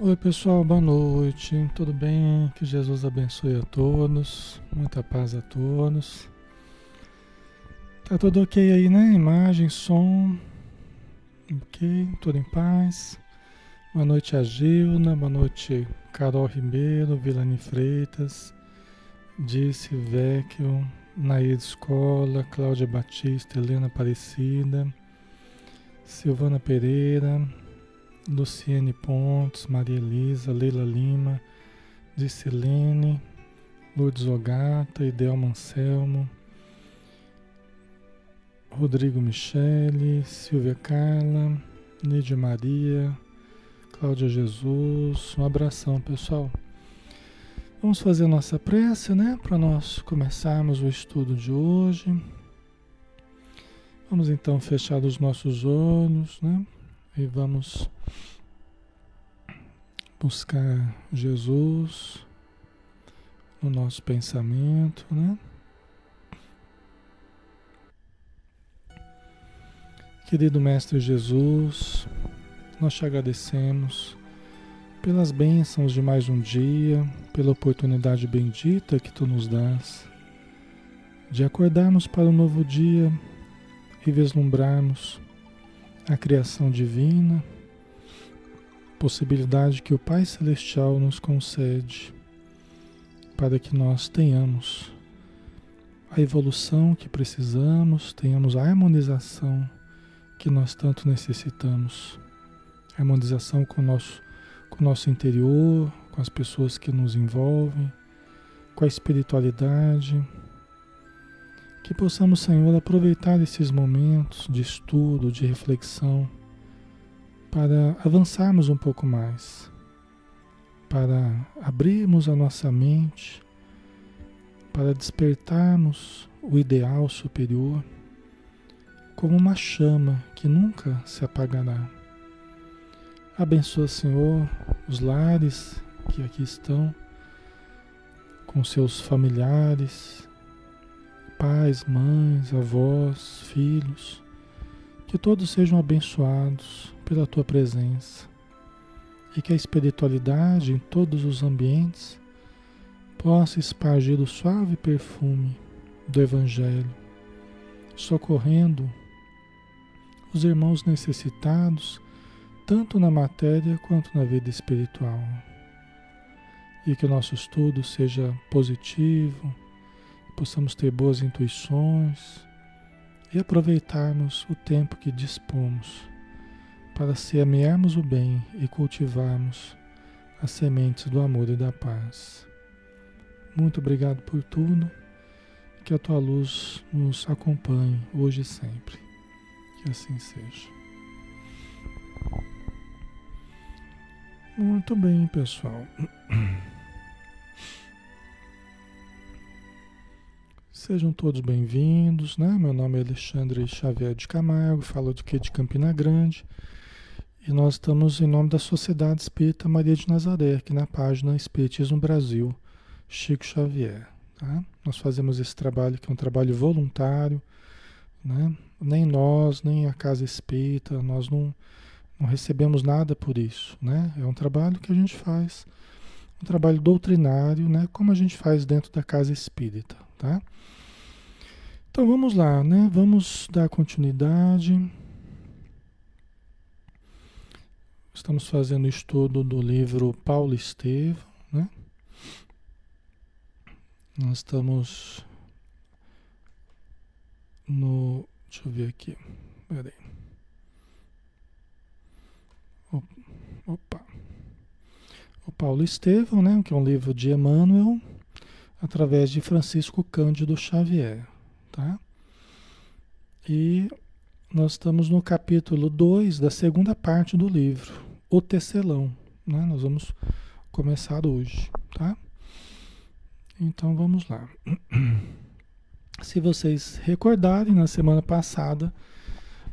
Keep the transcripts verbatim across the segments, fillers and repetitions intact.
Oi pessoal, boa noite, tudo bem? Que Jesus abençoe a todos, muita paz a todos. Tá tudo ok aí, né? Imagem, som, ok, tudo em paz. Boa noite a Gilna, boa noite Carol Ribeiro, Vilani Freitas, Disse Vecchio, Nair Escola, Cláudia Batista, Helena Aparecida, Silvana Pereira, Luciene Pontes, Maria Elisa, Leila Lima, Dicilene, Lourdes Ogata, Ideal Manselmo, Rodrigo Michele, Silvia Carla, Lídia Maria, Cláudia Jesus. Um abração, pessoal. Vamos fazer a nossa prece, né? Para nós começarmos o estudo de hoje. Vamos então fechar os nossos olhos, né? E vamos buscar Jesus no nosso pensamento, né? Querido Mestre Jesus, nós te agradecemos pelas bênçãos de mais um dia, pela oportunidade bendita que tu nos dás de acordarmos para um novo dia e vislumbrarmos a criação divina, possibilidade que o Pai Celestial nos concede para que nós tenhamos a evolução que precisamos, tenhamos a harmonização que nós tanto necessitamos, a harmonização com o nosso, com o nosso interior, com as pessoas que nos envolvem, com a espiritualidade, que possamos, Senhor, aproveitar esses momentos de estudo, de reflexão, para avançarmos um pouco mais, para abrirmos a nossa mente, para despertarmos o ideal superior como uma chama que nunca se apagará. Abençoa, Senhor, os lares que aqui estão, com seus familiares, pais, mães, avós, filhos, que todos sejam abençoados pela Tua presença e que a espiritualidade em todos os ambientes possa espargir o suave perfume do Evangelho, socorrendo os irmãos necessitados, tanto na matéria quanto na vida espiritual. E que o nosso estudo seja positivo, possamos ter boas intuições e aproveitarmos o tempo que dispomos para semearmos o bem e cultivarmos as sementes do amor e da paz. Muito obrigado por tudo, que a Tua luz nos acompanhe hoje e sempre, que assim seja. Muito bem, pessoal. Sejam todos bem-vindos, né? Meu nome é Alexandre Xavier de Camargo, falo do que de Campina Grande, e nós estamos em nome da Sociedade Espírita Maria de Nazaré, aqui na página Espiritismo Brasil, Chico Xavier, tá? Nós fazemos esse trabalho que é um trabalho voluntário, né? Nem nós, nem a Casa Espírita, nós não, não recebemos nada por isso, né? É um trabalho que a gente faz, um trabalho doutrinário, né? Como a gente faz dentro da Casa Espírita, tá? Então vamos lá, né? Vamos dar continuidade. Estamos fazendo o estudo do livro Paulo Estevão, né? Nós estamos no... Deixa eu ver aqui. Peraí. Opa. O Paulo Estevão, né? Que é um livro de Emmanuel, através de Francisco Cândido Xavier, tá? E nós estamos no capítulo dois da segunda parte do livro, O Tecelão, né? Nós vamos começar hoje, tá? Então vamos lá. Se vocês recordarem, na semana passada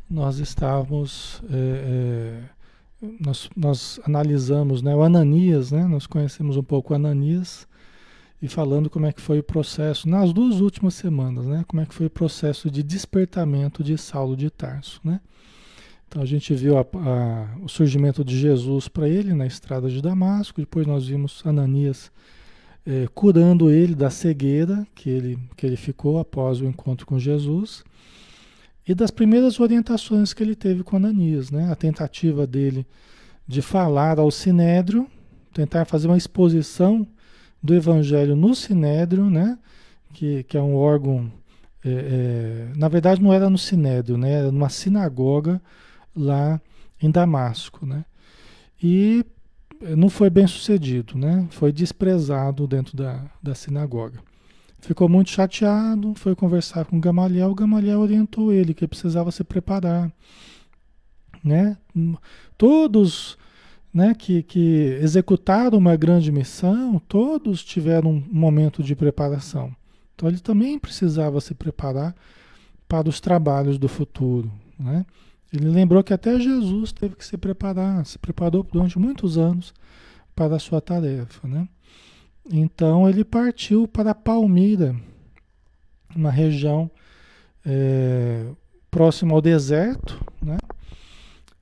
nós estávamos é, é, nós, nós analisamos, né, o Ananias, né? Nós conhecemos um pouco o Ananias e falando como é que foi o processo, nas duas últimas semanas, né? Como é que foi o processo de despertamento de Saulo de Tarso, né? Então a gente viu a, a, o surgimento de Jesus para ele na estrada de Damasco, depois nós vimos Ananias eh, curando ele da cegueira que ele, que ele ficou após o encontro com Jesus, e das primeiras orientações que ele teve com Ananias, né? A tentativa dele de falar ao Sinédrio, tentar fazer uma exposição do Evangelho no Sinédrio, né? que, que é um órgão, é, é, na verdade não era no Sinédrio, né? Era numa sinagoga lá em Damasco, né? E não foi bem sucedido, né? Foi desprezado dentro da, da sinagoga. Ficou muito chateado, foi conversar com Gamaliel, Gamaliel orientou ele que precisava se preparar, né? Todos, né, que, que executaram uma grande missão, todos tiveram um momento de preparação. Então ele também precisava se preparar para os trabalhos do futuro, né? Ele lembrou que até Jesus teve que se preparar, se preparou durante muitos anos para a sua tarefa, né? Então ele partiu para Palmira, uma região é, próxima ao deserto, né?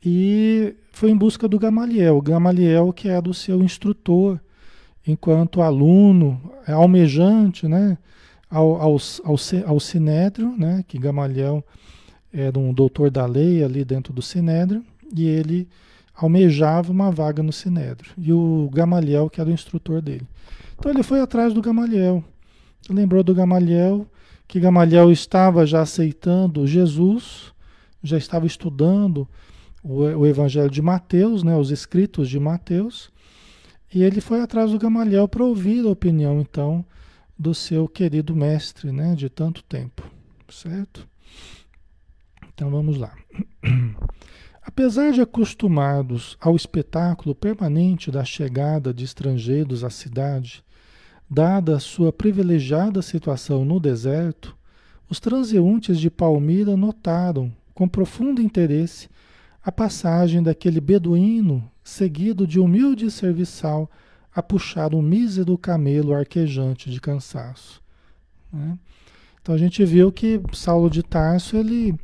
E foi em busca do Gamaliel, Gamaliel que era o seu instrutor, enquanto aluno, almejante, né? ao, ao, ao, ao Sinédrio, né? Que Gamaliel era um doutor da lei ali dentro do Sinédrio, e ele almejava uma vaga no Sinédrio, e o Gamaliel que era o instrutor dele. Então ele foi atrás do Gamaliel, lembrou do Gamaliel, que Gamaliel estava já aceitando Jesus, já estava estudando o, o Evangelho de Mateus, né, os escritos de Mateus, e ele foi atrás do Gamaliel para ouvir a opinião, então, do seu querido mestre, né, de tanto tempo, certo? Então vamos lá. Apesar de acostumados ao espetáculo permanente da chegada de estrangeiros à cidade, dada sua privilegiada situação no deserto, os transeuntes de Palmira notaram, com profundo interesse, a passagem daquele beduíno seguido de humilde serviçal a puxar um mísero camelo arquejante de cansaço. Né? Então a gente viu que Saulo de Tarso, ele,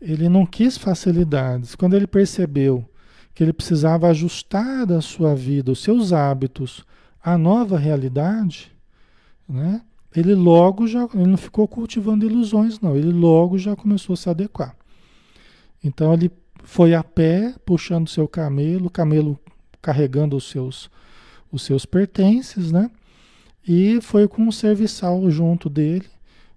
ele não quis facilidades. Quando ele percebeu que ele precisava ajustar a sua vida, os seus hábitos, à nova realidade, né? Ele logo já, ele não ficou cultivando ilusões, não. Ele logo já começou a se adequar. Então ele foi a pé, puxando seu camelo, o camelo carregando os seus, os seus pertences, né? E foi com um serviçal junto dele,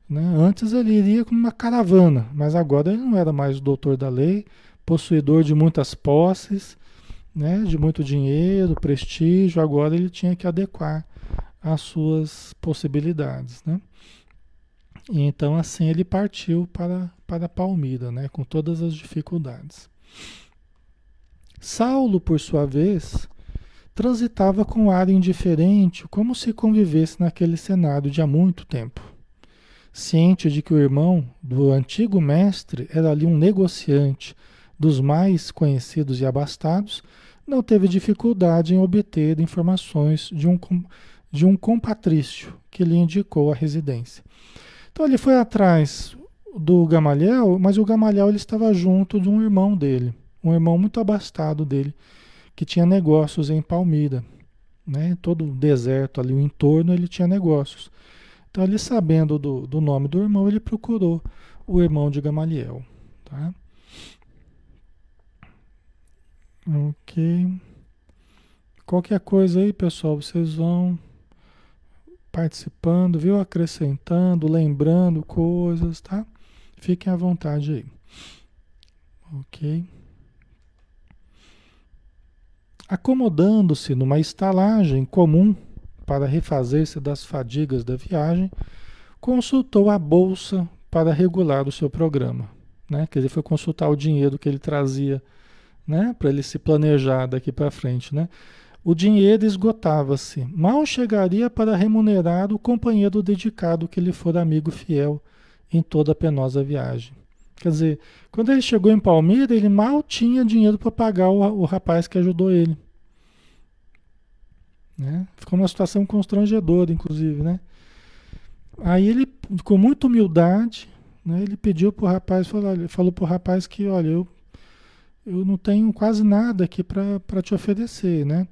né? Antes ele iria com uma caravana, mas agora ele não era mais o doutor da lei, possuidor de muitas posses, né? De muito dinheiro, prestígio, agora ele tinha que adequar às suas possibilidades, né? E então assim ele partiu para, para Palmira, né? Com todas as dificuldades. Saulo, por sua vez, transitava com ar indiferente, como se convivesse naquele cenário de há muito tempo. Ciente de que o irmão do antigo mestre era ali um negociante dos mais conhecidos e abastados, não teve dificuldade em obter informações de um, de um compatrício que lhe indicou a residência. Então ele foi atrás do Gamaliel, mas o Gamaliel ele estava junto de um irmão dele, um irmão muito abastado dele, que tinha negócios em Palmira, né? Todo o deserto ali, o entorno, ele tinha negócios. Então ele, sabendo do, do nome do irmão, ele procurou o irmão de Gamaliel, tá? Ok. Qualquer coisa aí, pessoal, vocês vão participando, viu? Acrescentando, lembrando coisas, tá? Fiquem à vontade aí. Ok. Acomodando-se numa estalagem comum para refazer-se das fadigas da viagem, consultou a bolsa para regular o seu programa, né? Quer dizer, foi consultar o dinheiro que ele trazia, né? Para ele se planejar daqui para frente, né? O dinheiro esgotava-se, mal chegaria para remunerar o companheiro dedicado que lhe fora amigo fiel em toda a penosa viagem. Quer dizer, quando ele chegou em Palmira, ele mal tinha dinheiro para pagar o, o rapaz que ajudou ele, né? Ficou numa situação constrangedora, inclusive, né? Aí ele, com muita humildade, né, ele pediu para o rapaz, falou, falou para o rapaz que, olha, eu, eu não tenho quase nada aqui para te oferecer, né?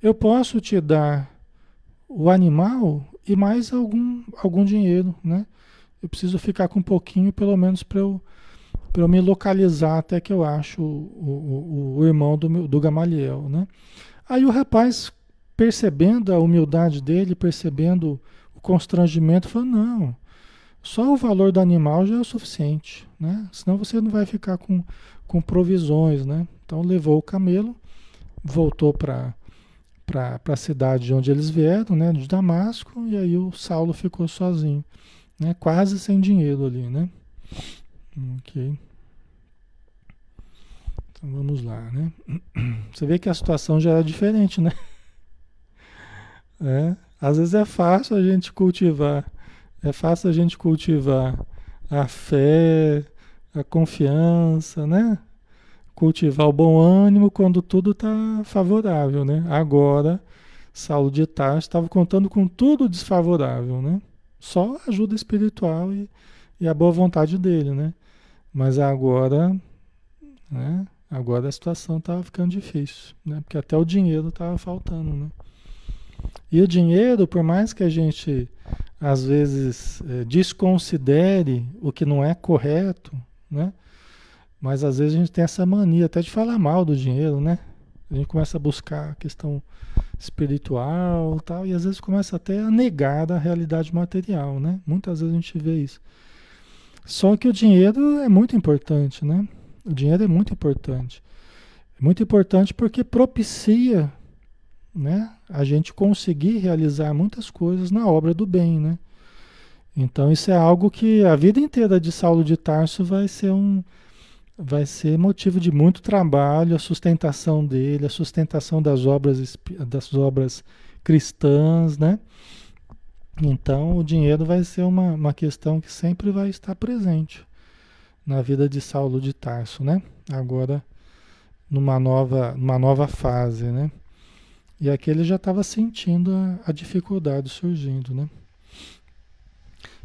Eu posso te dar o animal e mais algum, algum dinheiro, né? Eu preciso ficar com um pouquinho, pelo menos, para eu, pra eu me localizar até que eu acho o, o, o irmão do, meu, do Gamaliel, né? Aí o rapaz, percebendo a humildade dele, percebendo o constrangimento, falou, não, só o valor do animal já é o suficiente, né? Senão você não vai ficar com, com provisões, né? Então levou o camelo, voltou para para a cidade de onde eles vieram, né, de Damasco, e aí o Saulo ficou sozinho, né, quase sem dinheiro ali, né? Ok. Então vamos lá, né? Você vê que a situação já é diferente, né? É, às vezes é fácil a gente cultivar, é fácil a gente cultivar a fé, a confiança, né? Cultivar o bom ânimo quando tudo está favorável, né? Agora, Saulo de Tarso estava contando com tudo desfavorável, né? Só a ajuda espiritual e, e a boa vontade dele, né? Mas agora, né? Agora a situação estava ficando difícil, né? Porque até o dinheiro estava faltando, né? E o dinheiro, por mais que a gente, às vezes, é, desconsidere o que não é correto, né? Mas às vezes a gente tem essa mania até de falar mal do dinheiro, né? A gente começa a buscar a questão espiritual e tal, e às vezes começa até a negar a realidade material, né? Muitas vezes a gente vê isso. Só que o dinheiro é muito importante, né? O dinheiro é muito importante. É muito importante porque propicia, né, a gente conseguir realizar muitas coisas na obra do bem, né? Então isso é algo que a vida inteira de Saulo de Tarso vai ser um... vai ser motivo de muito trabalho, a sustentação dele, a sustentação das obras, das obras cristãs, né? Então o dinheiro vai ser uma, uma questão que sempre vai estar presente na vida de Saulo de Tarso, né? Agora numa nova, numa nova fase, né? E aqui ele já estava sentindo a, a dificuldade surgindo, né?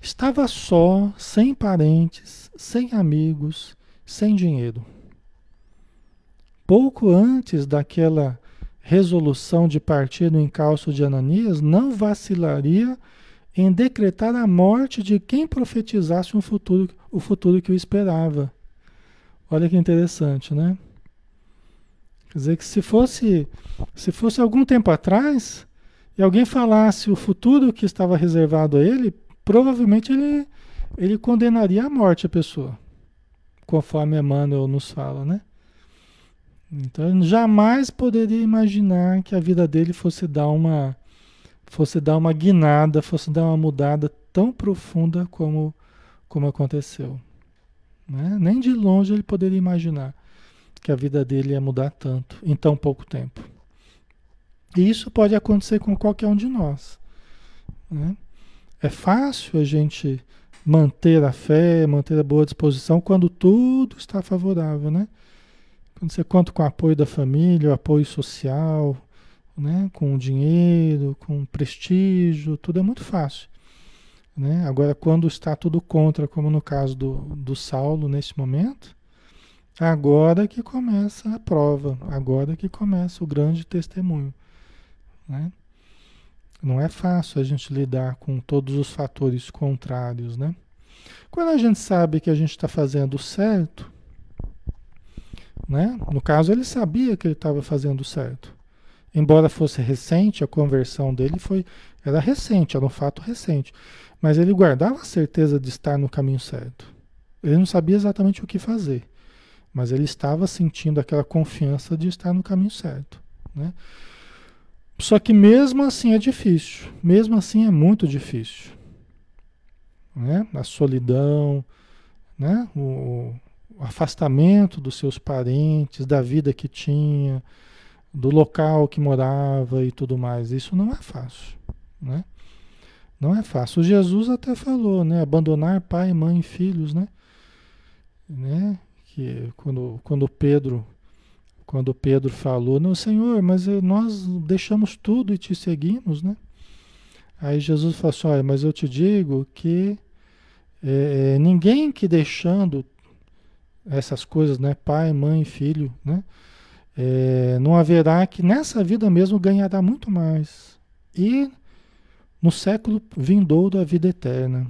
Estava só, sem parentes, sem amigos, sem dinheiro. Pouco antes daquela resolução de partir no encalço de Ananias, não vacilaria em decretar a morte de quem profetizasse um futuro, o futuro que o esperava. Olha que interessante, né? Quer dizer que se fosse, se fosse algum tempo atrás e alguém falasse o futuro que estava reservado a ele, provavelmente ele, ele condenaria à morte a pessoa, conforme Emmanuel nos fala, né? Então ele jamais poderia imaginar que a vida dele fosse dar uma, fosse dar uma guinada, fosse dar uma mudada tão profunda como, como aconteceu, né? Nem de longe ele poderia imaginar que a vida dele ia mudar tanto em tão pouco tempo. E isso pode acontecer com qualquer um de nós, né? É fácil a gente manter a fé, manter a boa disposição quando tudo está favorável, né? Quando você conta com o apoio da família, o apoio social, né? Com o dinheiro, com o prestígio, tudo é muito fácil, né? Agora, quando está tudo contra, como no caso do, do Saulo nesse momento, agora que começa a prova, agora que começa o grande testemunho, né? Não é fácil a gente lidar com todos os fatores contrários, né? Quando a gente sabe que a gente está fazendo certo, né? No caso, ele sabia que ele estava fazendo certo. Embora fosse recente, a conversão dele foi, era recente, era um fato recente. Mas ele guardava a certeza de estar no caminho certo. Ele não sabia exatamente o que fazer, mas ele estava sentindo aquela confiança de estar no caminho certo, né? Só que mesmo assim é difícil, mesmo assim é muito difícil, né? A solidão, né? O afastamento dos seus parentes, da vida que tinha, do local que morava e tudo mais, isso não é fácil, né? Não é fácil. Jesus até falou, né? Abandonar pai, mãe e filhos, né? Né? Que quando, quando Pedro... Quando Pedro falou, não, Senhor, mas nós deixamos tudo e te seguimos, né? Aí Jesus falou assim, olha, mas eu te digo que é, ninguém que deixando essas coisas, né? Pai, mãe, filho, né? É, não haverá que nessa vida mesmo ganhará muito mais. E no século vindouro a vida eterna.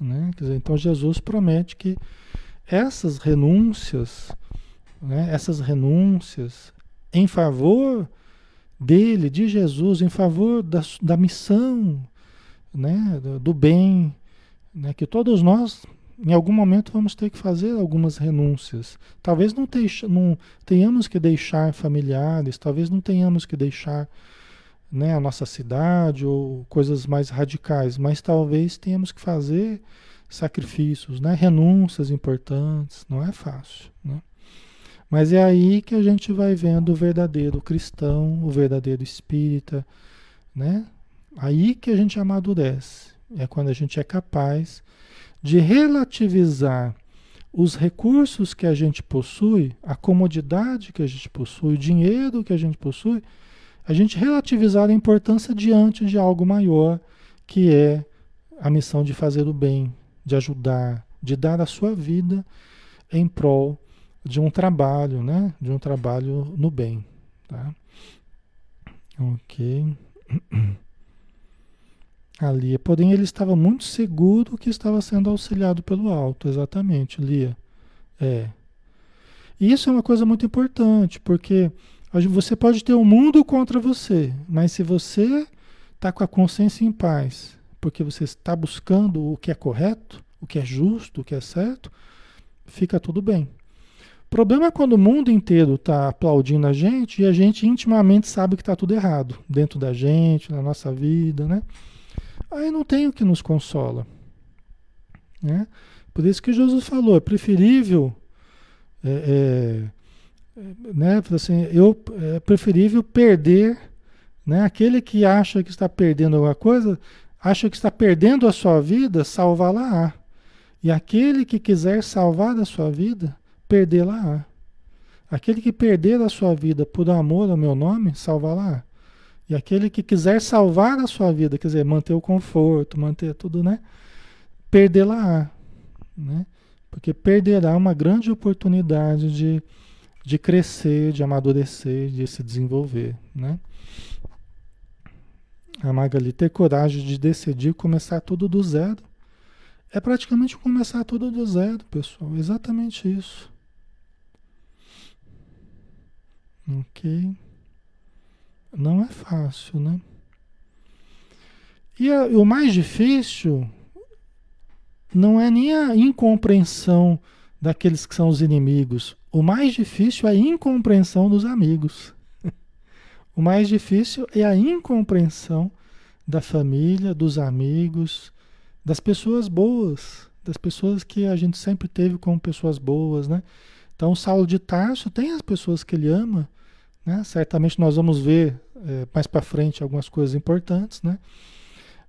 Né? Quer dizer, então Jesus promete que essas renúncias, né? Essas renúncias em favor dele, de Jesus, em favor da, da missão, né? do, do bem, né? Que todos nós em algum momento vamos ter que fazer algumas renúncias. Talvez não, te, não tenhamos que deixar familiares, talvez não tenhamos que deixar, né, a nossa cidade ou coisas mais radicais, mas talvez tenhamos que fazer sacrifícios, né, renúncias importantes. Não é fácil, né? Mas é aí que a gente vai vendo o verdadeiro cristão, o verdadeiro espírita, né? Aí que a gente amadurece, é quando a gente é capaz de relativizar os recursos que a gente possui, a comodidade que a gente possui, o dinheiro que a gente possui, a gente relativizar a importância diante de algo maior, que é a missão de fazer o bem, de ajudar, de dar a sua vida em prol de um trabalho, né? De um trabalho no bem, tá? Ok. A Lia, porém ele estava muito seguro que estava sendo auxiliado pelo alto, exatamente, Lia. É. E isso é uma coisa muito importante, porque você pode ter o mundo contra você, mas se você está com a consciência em paz, porque você está buscando o que é correto, o que é justo, o que é certo, fica tudo bem. O problema é quando o mundo inteiro está aplaudindo a gente e a gente intimamente sabe que está tudo errado, dentro da gente, na nossa vida, né? Aí não tem o que nos consola, né? Por isso que Jesus falou, é preferível, é, é, né? Assim, eu, é preferível perder, né? Aquele que acha que está perdendo alguma coisa, acha que está perdendo a sua vida, salvá-la-á. E aquele que quiser salvar a sua vida, perdê-la-á. Aquele que perder a sua vida por amor ao meu nome, salvá-la-á. E aquele que quiser salvar a sua vida, quer dizer, manter o conforto, manter tudo, né? Perdê-la, né? Porque perderá uma grande oportunidade de, de crescer, de amadurecer, de se desenvolver, né? A Magali, ter coragem de decidir começar tudo do zero. É praticamente começar tudo do zero, pessoal. Exatamente isso. Ok. Não é fácil, né? E a, o mais difícil não é nem a incompreensão daqueles que são os inimigos. O mais difícil é a incompreensão dos amigos. O mais difícil é a incompreensão da família, dos amigos, das pessoas boas, das pessoas que a gente sempre teve como pessoas boas, né? Então, Saulo de Tarso tem as pessoas que ele ama, né? Certamente nós vamos ver é, mais para frente algumas coisas importantes, né?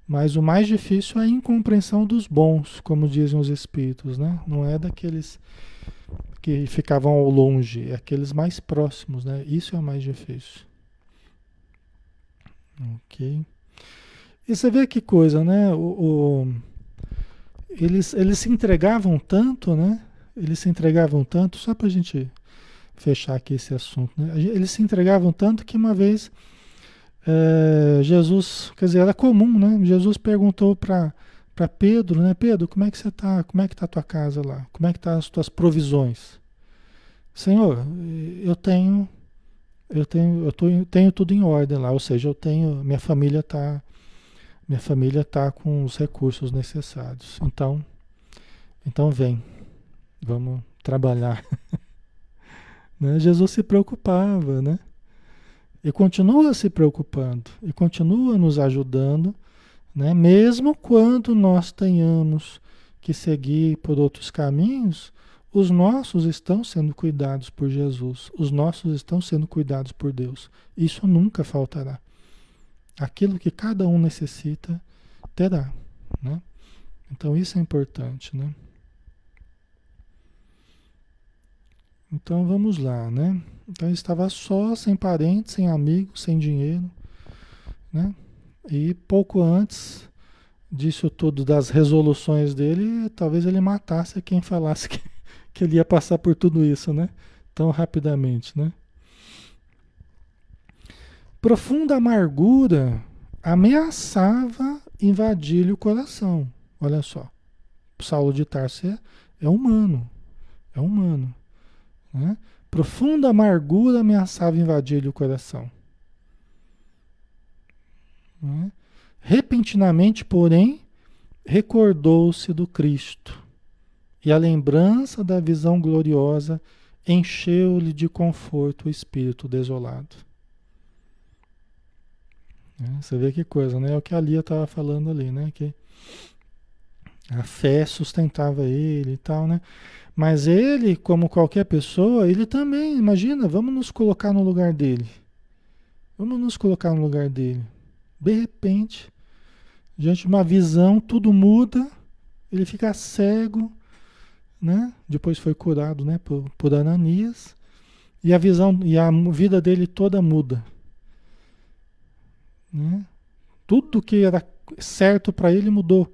Mas o mais difícil é a incompreensão dos bons, como dizem os espíritos, né? Não é daqueles que ficavam ao longe, é aqueles mais próximos, né? Isso é o mais difícil. Ok. E você vê que coisa, né? O, o, eles, eles se entregavam tanto, né? Eles se entregavam tanto, só para a gente fechar aqui esse assunto, né? Eles se entregavam tanto que uma vez é, Jesus, quer dizer, era comum, né? Jesus perguntou para para Pedro, né? Pedro, como é que você está? Como é que está a tua casa lá? Como é que estão tá as tuas provisões? Senhor, eu tenho, eu tenho, eu tô, tenho tudo em ordem lá, ou seja, eu tenho, minha família está, minha família tá com os recursos necessários. Então, então vem, vamos trabalhar. Né? Jesus se preocupava, né? E continua se preocupando, e continua nos ajudando, né? Mesmo quando nós tenhamos que seguir por outros caminhos, os nossos estão sendo cuidados por Jesus, os nossos estão sendo cuidados por Deus. Isso nunca faltará. Aquilo que cada um necessita, terá, né? Então isso é importante, né? Então vamos lá, né? Então ele estava só, sem parentes, sem amigos, sem dinheiro, né? E pouco antes disso tudo, das resoluções dele, talvez ele matasse quem falasse que, que ele ia passar por tudo isso, né? Tão rapidamente, né? Profunda amargura ameaçava invadir-lhe o coração. Olha só, Saulo de Tarso é, é humano, é humano, né? Profunda amargura ameaçava invadir-lhe o coração. Né? Repentinamente, porém, recordou-se do Cristo, e a lembrança da visão gloriosa encheu-lhe de conforto o espírito desolado. É, você vê que coisa, né? É o que a Lia estava falando ali, né? Que a fé sustentava ele e tal, né? Mas ele, como qualquer pessoa, ele também, imagina, vamos nos colocar no lugar dele. Vamos nos colocar no lugar dele. De repente, diante de uma visão, tudo muda, ele fica cego, né? Depois foi curado, né, por, por Ananias, e a visão e a vida dele toda muda, né? Tudo que era certo para ele mudou.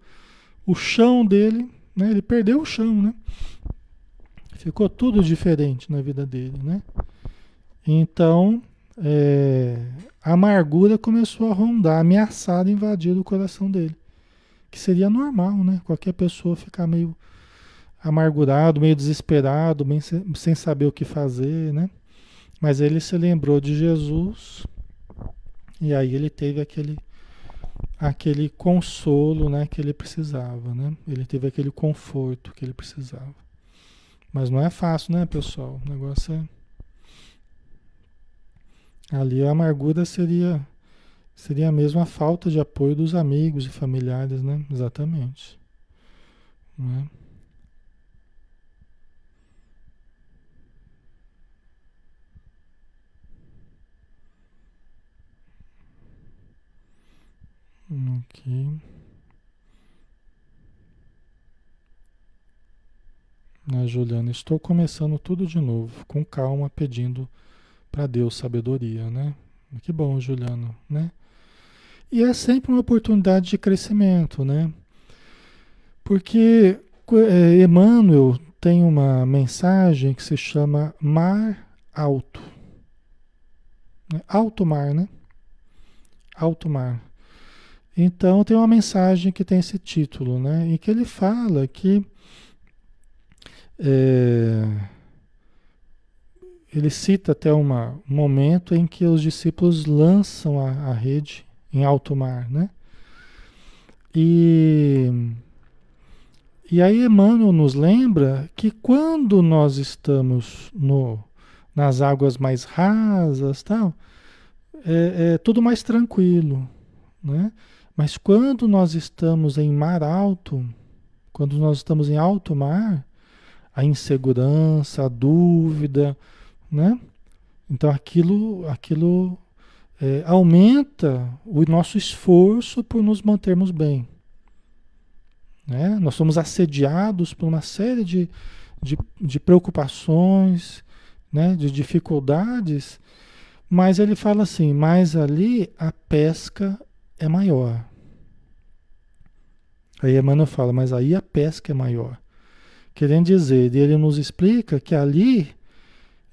O chão dele, né? Ele perdeu o chão, né? Ficou tudo diferente na vida dele, né? Então, é, a amargura começou a rondar, ameaçar, invadir o coração dele, que seria normal, né? Qualquer pessoa ficar meio amargurado, meio desesperado, bem, sem saber o que fazer, né? Mas ele se lembrou de Jesus e aí ele teve aquele, aquele consolo, né, que ele precisava, né? Ele teve aquele conforto que ele precisava. Mas não é fácil, né, pessoal? O negócio é... Ali a amargura seria, seria mesmo a falta de apoio dos amigos e familiares, né? Exatamente. Não é? Ok. Ah, Juliana, estou começando tudo de novo, com calma, pedindo para Deus sabedoria, né? Que bom, Juliana, né? E é sempre uma oportunidade de crescimento, né? Porque é, Emmanuel tem uma mensagem que se chama Mar Alto. Alto Mar, né? Alto Mar. Então tem uma mensagem que tem esse título, né? Em que ele fala que é, ele cita até uma, um momento em que os discípulos lançam a, a rede em alto mar, né? E, e aí Emmanuel nos lembra que quando nós estamos no, nas águas mais rasas, tal, é, é tudo mais tranquilo, né? Mas quando nós estamos em mar alto, quando nós estamos em alto mar, a insegurança, a dúvida, né? Então aquilo, aquilo é, aumenta o nosso esforço por nos mantermos bem, né? Nós somos assediados por uma série de, de, de preocupações, né? De dificuldades, mas ele fala assim, mas ali a pesca é maior. Aí Emmanuel fala, mas aí a pesca é maior. Querendo dizer, ele nos explica que ali,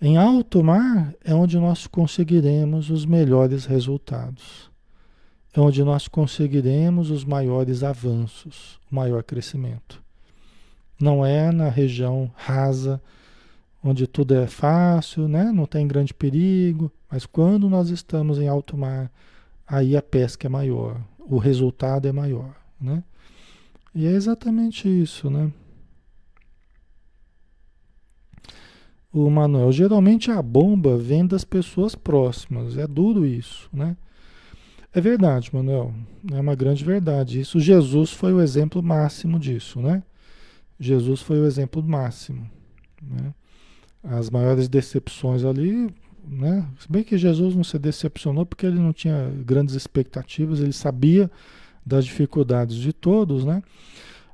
em alto mar, é onde nós conseguiremos os melhores resultados. É onde nós conseguiremos os maiores avanços, o maior crescimento. Não é na região rasa, onde tudo é fácil, né? Não tem grande perigo, mas quando nós estamos em alto mar, aí a pesca é maior, o resultado é maior, né? E é exatamente isso, né? O Manuel, geralmente a bomba vem das pessoas próximas, é duro isso, né? É verdade, Manuel, é uma grande verdade. Isso, Jesus foi o exemplo máximo disso, né? Jesus foi o exemplo máximo, né? As maiores decepções ali, né? Se bem que Jesus não se decepcionou porque ele não tinha grandes expectativas, ele sabia das dificuldades de todos, né?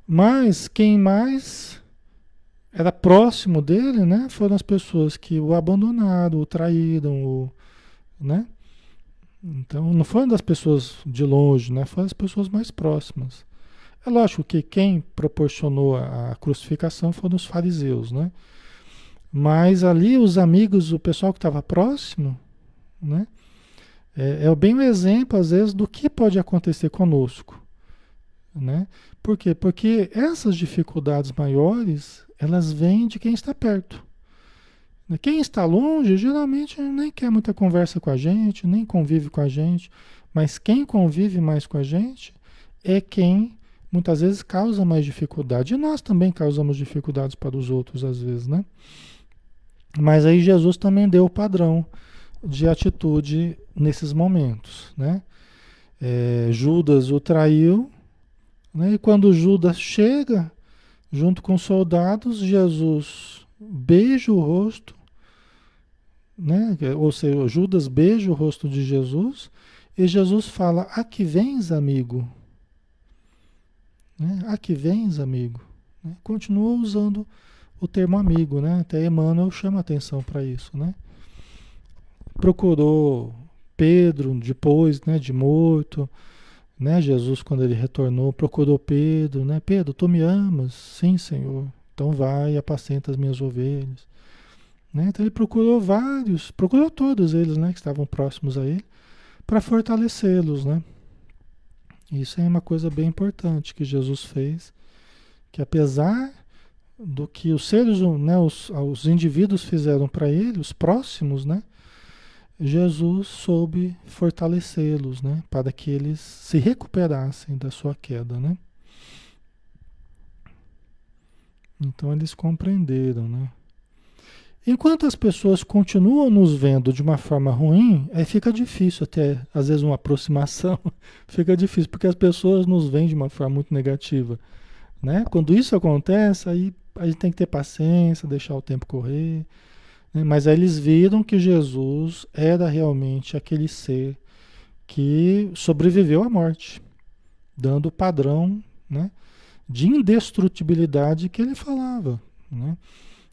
Mas quem mais era próximo dele, né? Foram as pessoas que o abandonaram, o traíram, o, né? Então não foram das pessoas de longe, né? Foram as pessoas mais próximas. É lógico que quem proporcionou a crucificação foram os fariseus, né? Mas ali os amigos, o pessoal que estava próximo, né? É, é bem um exemplo, às vezes, do que pode acontecer conosco, né? Por quê? Porque essas dificuldades maiores, elas vêm de quem está perto. Quem está longe, geralmente, nem quer muita conversa com a gente, nem convive com a gente. Mas quem convive mais com a gente é quem, muitas vezes, causa mais dificuldade. E nós também causamos dificuldades para os outros, às vezes, né? Mas aí Jesus também deu o padrão de atitude nesses momentos, né? É, Judas o traiu, né? E quando Judas chega, junto com os soldados, Jesus beija o rosto, né? Ou seja, Judas beija o rosto de Jesus e Jesus fala: "A que vens, amigo?" Né? "A que vens, amigo?" Né? Continua usando o termo amigo, né? Até Emmanuel chama atenção para isso, né? Procurou Pedro depois, né, de morto, né? Jesus, quando ele retornou, procurou Pedro, né? "Pedro, tu me amas?" "Sim, Senhor." "Então vai e apacenta as minhas ovelhas." Né? Então ele procurou vários, procurou todos eles, né, que estavam próximos a ele, para fortalecê-los, né? Isso é uma coisa bem importante que Jesus fez, que apesar do que os seres, né, os, os indivíduos fizeram para ele, os próximos, né, Jesus soube fortalecê-los, né, para que eles se recuperassem da sua queda, né? Então eles compreenderam, né? Enquanto as pessoas continuam nos vendo de uma forma ruim, aí fica difícil até, às vezes, uma aproximação. Fica difícil, porque as pessoas nos veem de uma forma muito negativa, né? Quando isso acontece, aí a gente tem que ter paciência, deixar o tempo correr, né? Mas aí eles viram que Jesus era realmente aquele ser que sobreviveu à morte, dando o padrão, né, de indestrutibilidade que ele falava, né?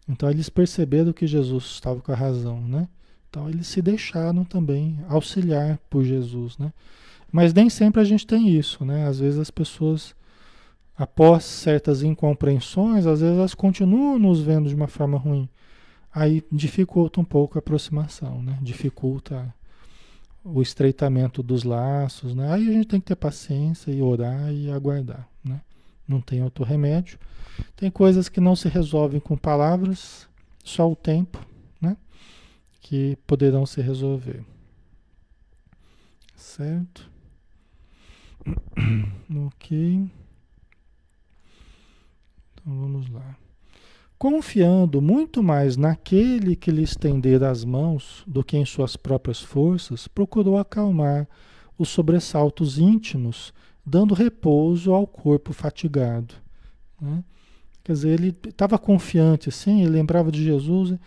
Então eles perceberam que Jesus estava com a razão, né? Então eles se deixaram também auxiliar por Jesus, né? Mas nem sempre a gente tem isso, né? Às vezes as pessoas, após certas incompreensões, às vezes elas continuam nos vendo de uma forma ruim. Aí dificulta um pouco a aproximação, né? Dificulta o estreitamento dos laços, né? Aí a gente tem que ter paciência e orar e aguardar, né? Não tem outro remédio. Tem coisas que não se resolvem com palavras, só o tempo, né, que poderão se resolver. Certo? Ok. Então vamos lá. Confiando muito mais naquele que lhe estender as mãos do que em suas próprias forças, procurou acalmar os sobressaltos íntimos, dando repouso ao corpo fatigado, né? Quer dizer, ele estava confiante, assim, ele lembrava de Jesus.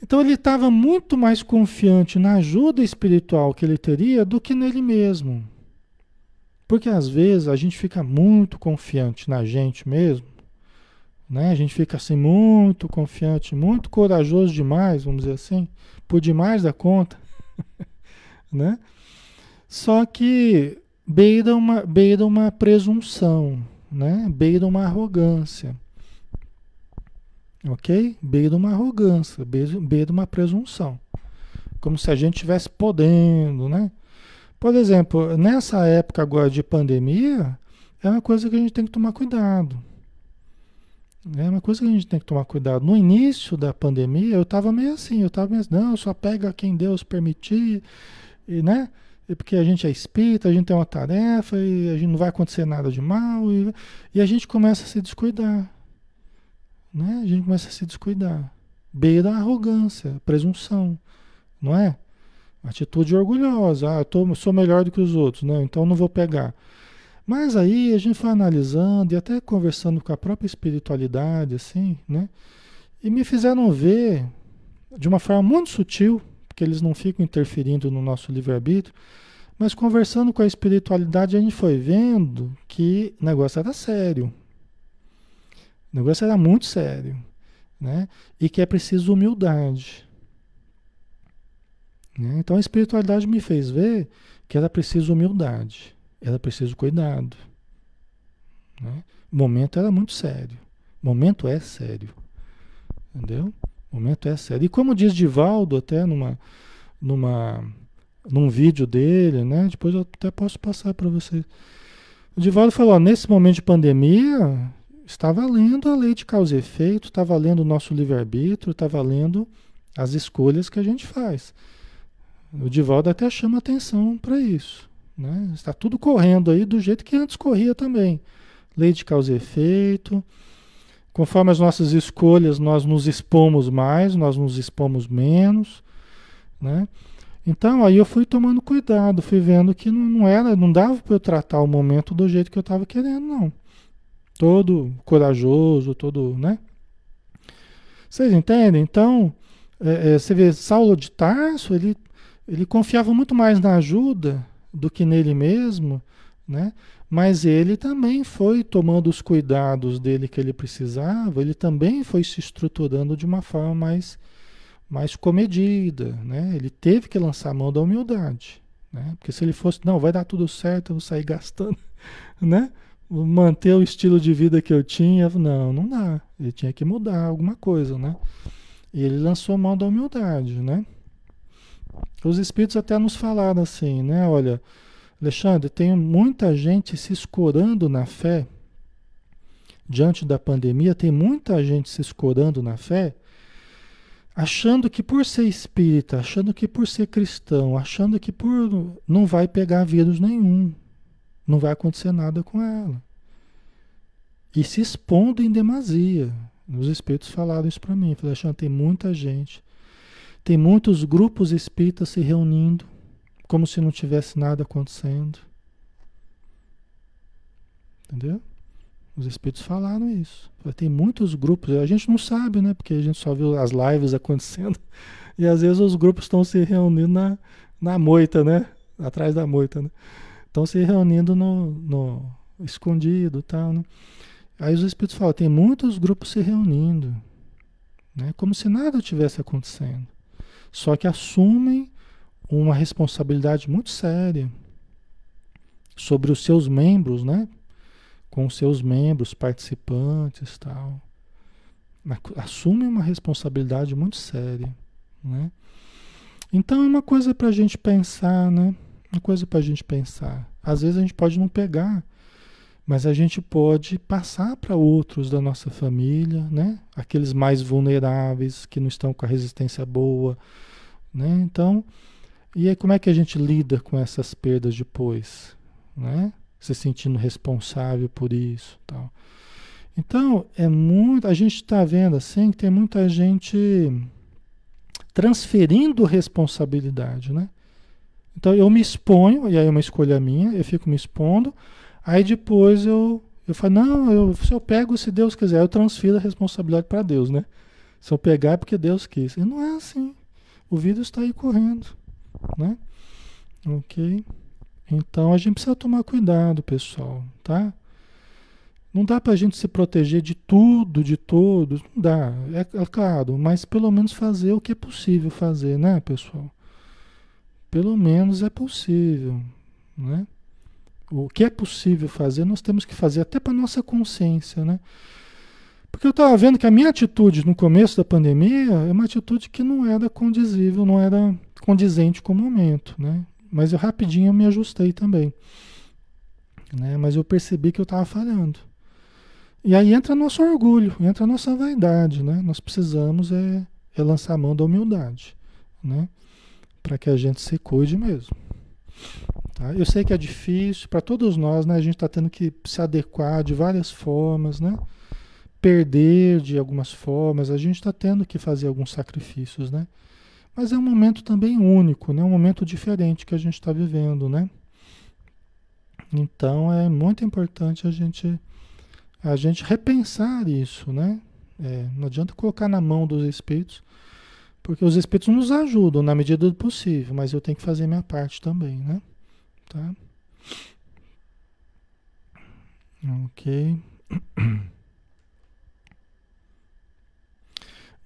Então ele estava muito mais confiante na ajuda espiritual que ele teria do que nele mesmo. Porque às vezes a gente fica muito confiante na gente mesmo, né? A gente fica assim muito confiante, muito corajoso demais, vamos dizer assim, por demais da conta, né? Só que beira uma, beira uma presunção, né? Beira uma arrogância, ok? Beira uma arrogância, beira, beira uma presunção, como se a gente estivesse podendo, né? Por exemplo, nessa época agora de pandemia, é uma coisa que a gente tem que tomar cuidado, é uma coisa que a gente tem que tomar cuidado. No início da pandemia, eu estava meio assim, eu estava meio assim, não, só pega quem Deus permitir, e, né? Porque a gente é espírita, a gente tem uma tarefa e a gente não vai acontecer nada de mal. E, e a gente começa a se descuidar, né? A gente começa a se descuidar. Beira a arrogância, presunção, não é? Atitude orgulhosa. Ah, eu tô, sou melhor do que os outros, né? Então não vou pegar. Mas aí a gente foi analisando e até conversando com a própria espiritualidade, assim, né? E me fizeram ver de uma forma muito sutil, porque eles não ficam interferindo no nosso livre-arbítrio, mas conversando com a espiritualidade, a gente foi vendo que o negócio era sério. O negócio era muito sério, né? E que é preciso humildade, né? Então a espiritualidade me fez ver que era preciso humildade, era preciso cuidado, né? O momento era muito sério, o momento é sério, entendeu? O momento é sério. E como diz Divaldo, até numa, numa, num vídeo dele, né? Depois eu até posso passar para vocês. O Divaldo falou, ó, nesse momento de pandemia, está valendo a lei de causa e efeito, está valendo o nosso livre-arbítrio, está valendo as escolhas que a gente faz. O Divaldo até chama atenção para isso, né? Está tudo correndo aí do jeito que antes corria também. Lei de causa e efeito. Conforme as nossas escolhas, nós nos expomos mais, nós nos expomos menos, né? Então, aí eu fui tomando cuidado, fui vendo que não, não era, não dava para eu tratar o momento do jeito que eu estava querendo, não. Todo corajoso, todo, né? Vocês entendem? Então, é, é, você vê, Saulo de Tarso, ele, ele confiava muito mais na ajuda do que nele mesmo, né? Mas ele também foi tomando os cuidados dele que ele precisava, ele também foi se estruturando de uma forma mais, mais comedida, né? Ele teve que lançar a mão da humildade, né? Porque se ele fosse, não, vai dar tudo certo, eu vou sair gastando, né? Vou manter o estilo de vida que eu tinha, não, não dá, ele tinha que mudar alguma coisa, né? E ele lançou a mão da humildade, né? Os espíritos até nos falaram assim, né? Olha, Alexandre, tem muita gente se escorando na fé, diante da pandemia, tem muita gente se escorando na fé, achando que por ser espírita, achando que por ser cristão, achando que por não vai pegar vírus nenhum, não vai acontecer nada com ela. E se expondo em demasia. Os espíritos falaram isso para mim, falei, Alexandre, tem muita gente, tem muitos grupos espíritas se reunindo, como se não tivesse nada acontecendo. Entendeu? Os espíritos falaram isso. Tem muitos grupos, a gente não sabe, né? Porque a gente só viu as lives acontecendo. E às vezes os grupos estão se reunindo na, na moita, né? Atrás da moita, né? Estão se reunindo no, no escondido e tal, né? Aí os espíritos falam, tem muitos grupos se reunindo, né? Como se nada tivesse acontecendo. Só que assumem uma responsabilidade muito séria sobre os seus membros, né? Com os seus membros, participantes, tal. Assume uma responsabilidade muito séria, né? Então é uma coisa para a gente pensar, né? Uma coisa para a gente pensar. Às vezes a gente pode não pegar, mas a gente pode passar para outros da nossa família, né? Aqueles mais vulneráveis que não estão com a resistência boa, né? Então e aí como é que a gente lida com essas perdas depois, né? Se sentindo responsável por isso, tal. Então é muito, a gente está vendo assim que tem muita gente transferindo responsabilidade, né? Então eu me exponho e aí é uma escolha minha, eu fico me expondo, aí depois eu eu falo não, eu, se eu pego, se Deus quiser, eu transfiro a responsabilidade para Deus, né? Se eu pegar é porque Deus quis. E não é assim. O vírus está aí correndo, né? Ok, então a gente precisa tomar cuidado, pessoal, tá? Não dá pra gente se proteger de tudo, de todos, não dá, é, é claro, mas pelo menos fazer o que é possível fazer, né, pessoal? Pelo menos é possível, né? O que é possível fazer, nós temos que fazer até pra nossa consciência, né? Porque eu estava vendo que a minha atitude no começo da pandemia é uma atitude que não era condizível, não era condizente com o momento, né? Mas eu rapidinho me ajustei também, né? Mas eu percebi que eu estava falhando. E aí entra nosso orgulho, entra nossa vaidade, né? Nós precisamos é, é lançar a mão da humildade, né? Para que a gente se cuide mesmo. Tá? Eu sei que é difícil para todos nós, né? A gente está tendo que se adequar de várias formas, né? Perder de algumas formas, a gente está tendo que fazer alguns sacrifícios, né? Mas é um momento também único, né? Um momento diferente que a gente está vivendo, né? Então é muito importante a gente, a gente repensar isso, né? É, não adianta colocar na mão dos espíritos, porque os espíritos nos ajudam na medida do possível, mas eu tenho que fazer minha parte também, né? Tá? Ok.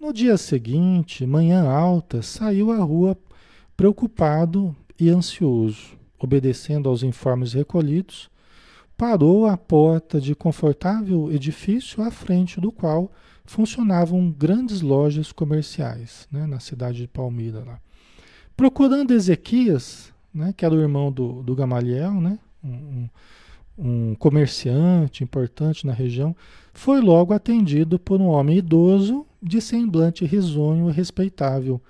No dia seguinte, manhã alta, saiu à rua preocupado e ansioso. Obedecendo aos informes recolhidos, parou à porta de confortável edifício à frente do qual funcionavam grandes lojas comerciais, né, na cidade de Palmira. Lá. Procurando Ezequias, né, que era o irmão do, do Gamaliel, né, um, um comerciante importante na região, foi logo atendido por um homem idoso de semblante risonho e respeitável,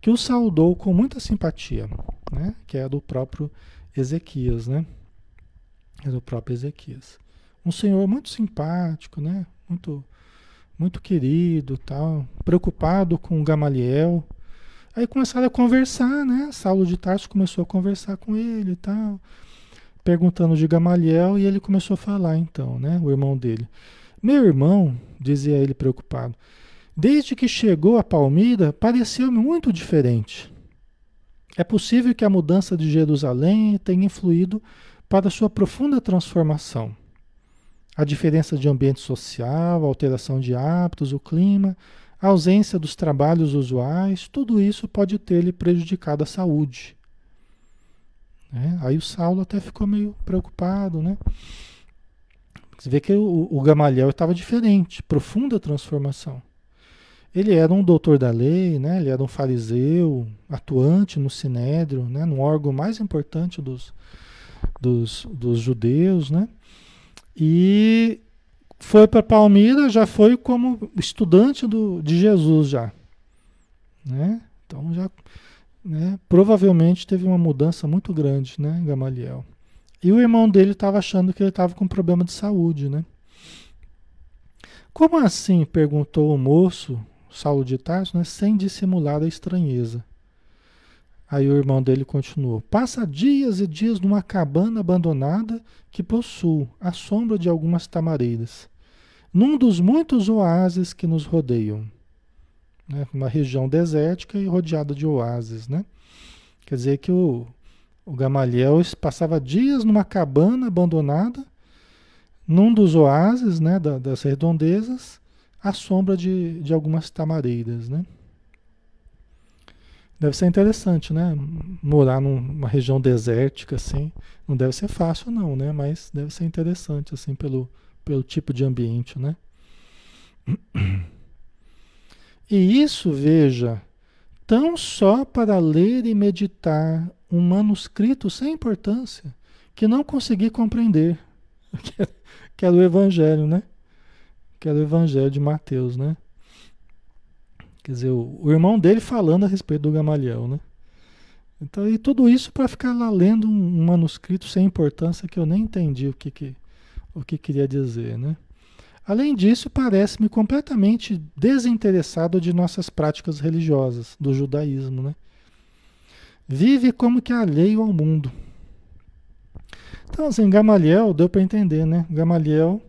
que o saudou com muita simpatia, né, que era o próprio Ezequias, né? Era o próprio Ezequias. Um senhor muito simpático, né? Muito, muito querido, tal, preocupado com o Gamaliel. Aí começaram a conversar, né? Saulo de Tarso começou a conversar com ele e tal, perguntando de Gamaliel, e ele começou a falar então, né? O irmão dele. Meu irmão, dizia ele preocupado, desde que chegou a Palmira, pareceu-me muito diferente. É possível que a mudança de Jerusalém tenha influído para sua profunda transformação. A diferença de ambiente social, a alteração de hábitos, o clima, a ausência dos trabalhos usuais, tudo isso pode ter-lhe prejudicado a saúde. Né? Aí o Saulo até ficou meio preocupado, né? Você vê que o, o Gamaliel estava diferente, profunda transformação. Ele era um doutor da lei, né? Ele era um fariseu, atuante no Sinédrio, né? No órgão mais importante dos, dos, dos judeus, né? E foi para Palmira, já foi como estudante do, de Jesus já, né? Então já, né? Provavelmente teve uma mudança muito grande, né, Gamaliel. E o irmão dele estava achando que ele estava com problema de saúde, né? Como assim? Perguntou o moço, Saulo de Tarso, né, sem dissimular a estranheza. Aí o irmão dele continuou. Passa dias e dias numa cabana abandonada que possuo, à sombra de algumas tamareiras, num dos muitos oásis que nos rodeiam. Né, uma região desértica e rodeada de oásis. Né? Quer dizer que o, o Gamaliel passava dias numa cabana abandonada, num dos oásis, né, da, das redondezas, à sombra de, de algumas tamareiras, né? Deve ser interessante, né? Morar numa região desértica, assim, não deve ser fácil não, né? Mas deve ser interessante, assim, pelo, pelo tipo de ambiente, né? E isso, veja, tão só para ler e meditar um manuscrito sem importância que não consegui compreender. Que era o Evangelho, né? Que era o Evangelho de Mateus, né? Quer dizer, o, o irmão dele falando a respeito do Gamaliel, né? Então, e tudo isso para ficar lá lendo um, um manuscrito sem importância que eu nem entendi o que, que, o que queria dizer, né? Além disso, parece-me completamente desinteressado de nossas práticas religiosas, do judaísmo, né? Vive como que alheio ao mundo. Então, assim, Gamaliel, deu para entender, né? Gamaliel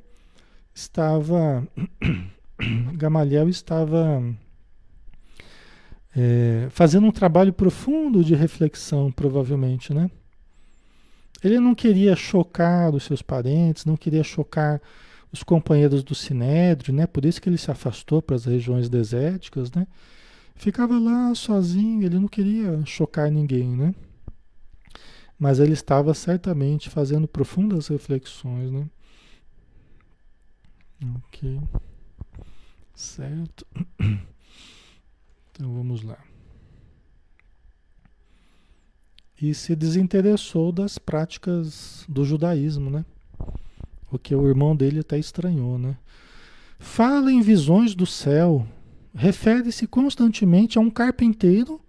estava, Gamaliel estava é, fazendo um trabalho profundo de reflexão, provavelmente, né? Ele não queria chocar os seus parentes, não queria chocar os companheiros do Sinédrio, né? Por isso que ele se afastou para as regiões desérticas, né? Ficava lá sozinho, ele não queria chocar ninguém, né? Mas ele estava certamente fazendo profundas reflexões, né? Ok. Certo. Então vamos lá. E se desinteressou das práticas do judaísmo, né? O que o irmão dele até estranhou, né? Fala em visões do céu. Refere-se constantemente a um carpinteiro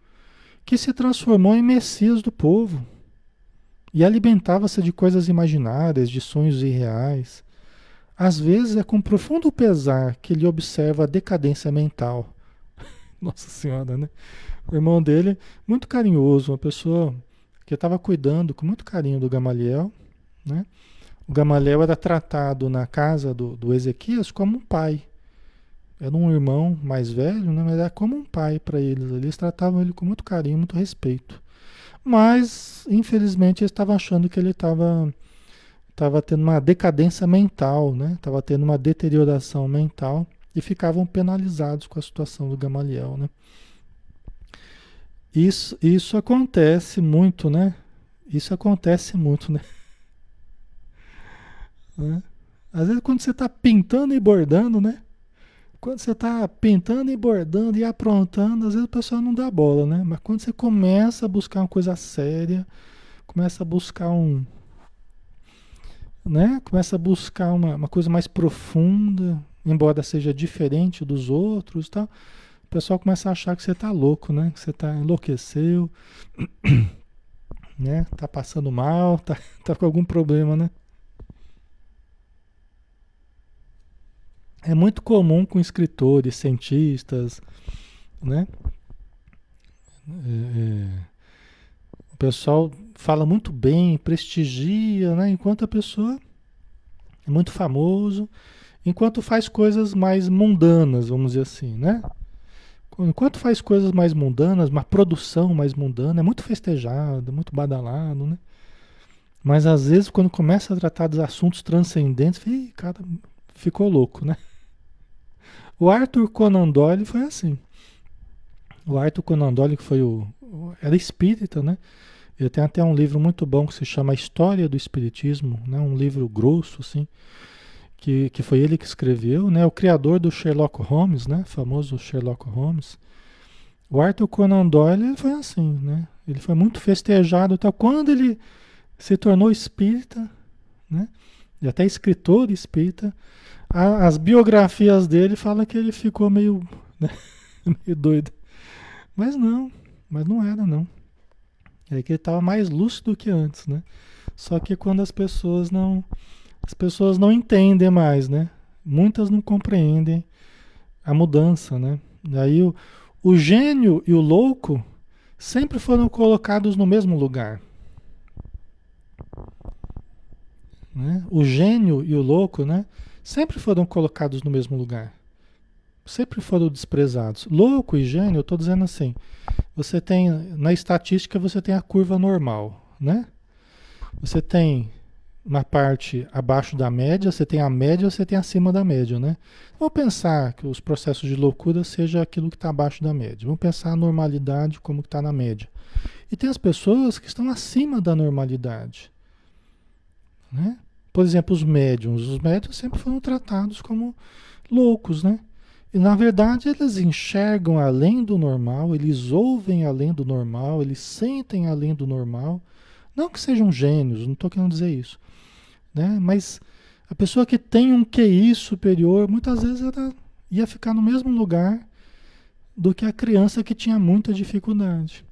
que se transformou em Messias do povo. E alimentava-se de coisas imaginárias, de sonhos irreais. Às vezes é com profundo pesar que ele observa a decadência mental. Nossa Senhora, né? O irmão dele, muito carinhoso, uma pessoa que estava cuidando com muito carinho do Gamaliel, né? O Gamaliel era tratado na casa do, do Ezequias como um pai. Era um irmão mais velho, né? Mas era como um pai para eles. Eles tratavam ele com muito carinho, muito respeito. Mas, infelizmente, eles estavam achando que ele estava estava tendo uma decadência mental, né? Estava tendo uma deterioração mental e ficavam penalizados com a situação do Gamaliel, né? Isso, isso acontece muito, né? Isso acontece muito, né? né? Às vezes, quando você está pintando e bordando, né? Quando você está pintando e bordando e aprontando, às vezes o pessoal não dá bola, né? Mas quando você começa a buscar uma coisa séria, começa a buscar um... né? Começa a buscar uma, uma coisa mais profunda, embora seja diferente dos outros, tá? O pessoal começa a achar que você está louco, né? Que você tá, enlouqueceu, né? Tá passando mal, tá, tá com algum problema, né? É muito comum com escritores, cientistas, né? É, o pessoal fala muito bem, prestigia, né? Enquanto a pessoa é muito famoso, enquanto faz coisas mais mundanas, vamos dizer assim, né? Enquanto faz coisas mais mundanas, uma produção mais mundana, é muito festejado, muito badalado, né? Mas às vezes quando começa a tratar dos assuntos transcendentes, ih, cara, ficou louco, né? O Arthur Conan Doyle foi assim. O Arthur Conan Doyle, que foi o, o era espírita, né? Ele tem até um livro muito bom que se chama História do Espiritismo, né? Um livro grosso, assim, que, que foi ele que escreveu, né? O criador do Sherlock Holmes, né? Famoso Sherlock Holmes. O Arthur Conan Doyle foi assim, né? Ele foi muito festejado, tal. Quando ele se tornou espírita, né? E até escritor espírita, a, as biografias dele falam que ele ficou meio, né, meio doido. Mas não, mas não era não. É que ele estava mais lúcido que antes, né? Só que quando as pessoas não, as pessoas não entendem mais, né? Muitas não compreendem a mudança, né? Daí o, o gênio e o louco sempre foram colocados no mesmo lugar. Né? O gênio e o louco, né, sempre foram colocados no mesmo lugar, sempre foram desprezados. Louco e gênio, eu estou dizendo assim, você tem, na estatística você tem a curva normal, né? Você tem uma parte abaixo da média, você tem a média, você tem acima da média, né? Vamos pensar que os processos de loucura seja aquilo que está abaixo da média, vamos pensar a normalidade como que está na média. E tem as pessoas que estão acima da normalidade, né? Por exemplo, os médiuns. Os médiuns sempre foram tratados como loucos, né? E na verdade eles enxergam além do normal, eles ouvem além do normal, eles sentem além do normal. Não que sejam gênios, não estou querendo dizer isso, né? Mas a pessoa que tem um Q I superior, muitas vezes ela ia ficar no mesmo lugar do que a criança que tinha muita dificuldade.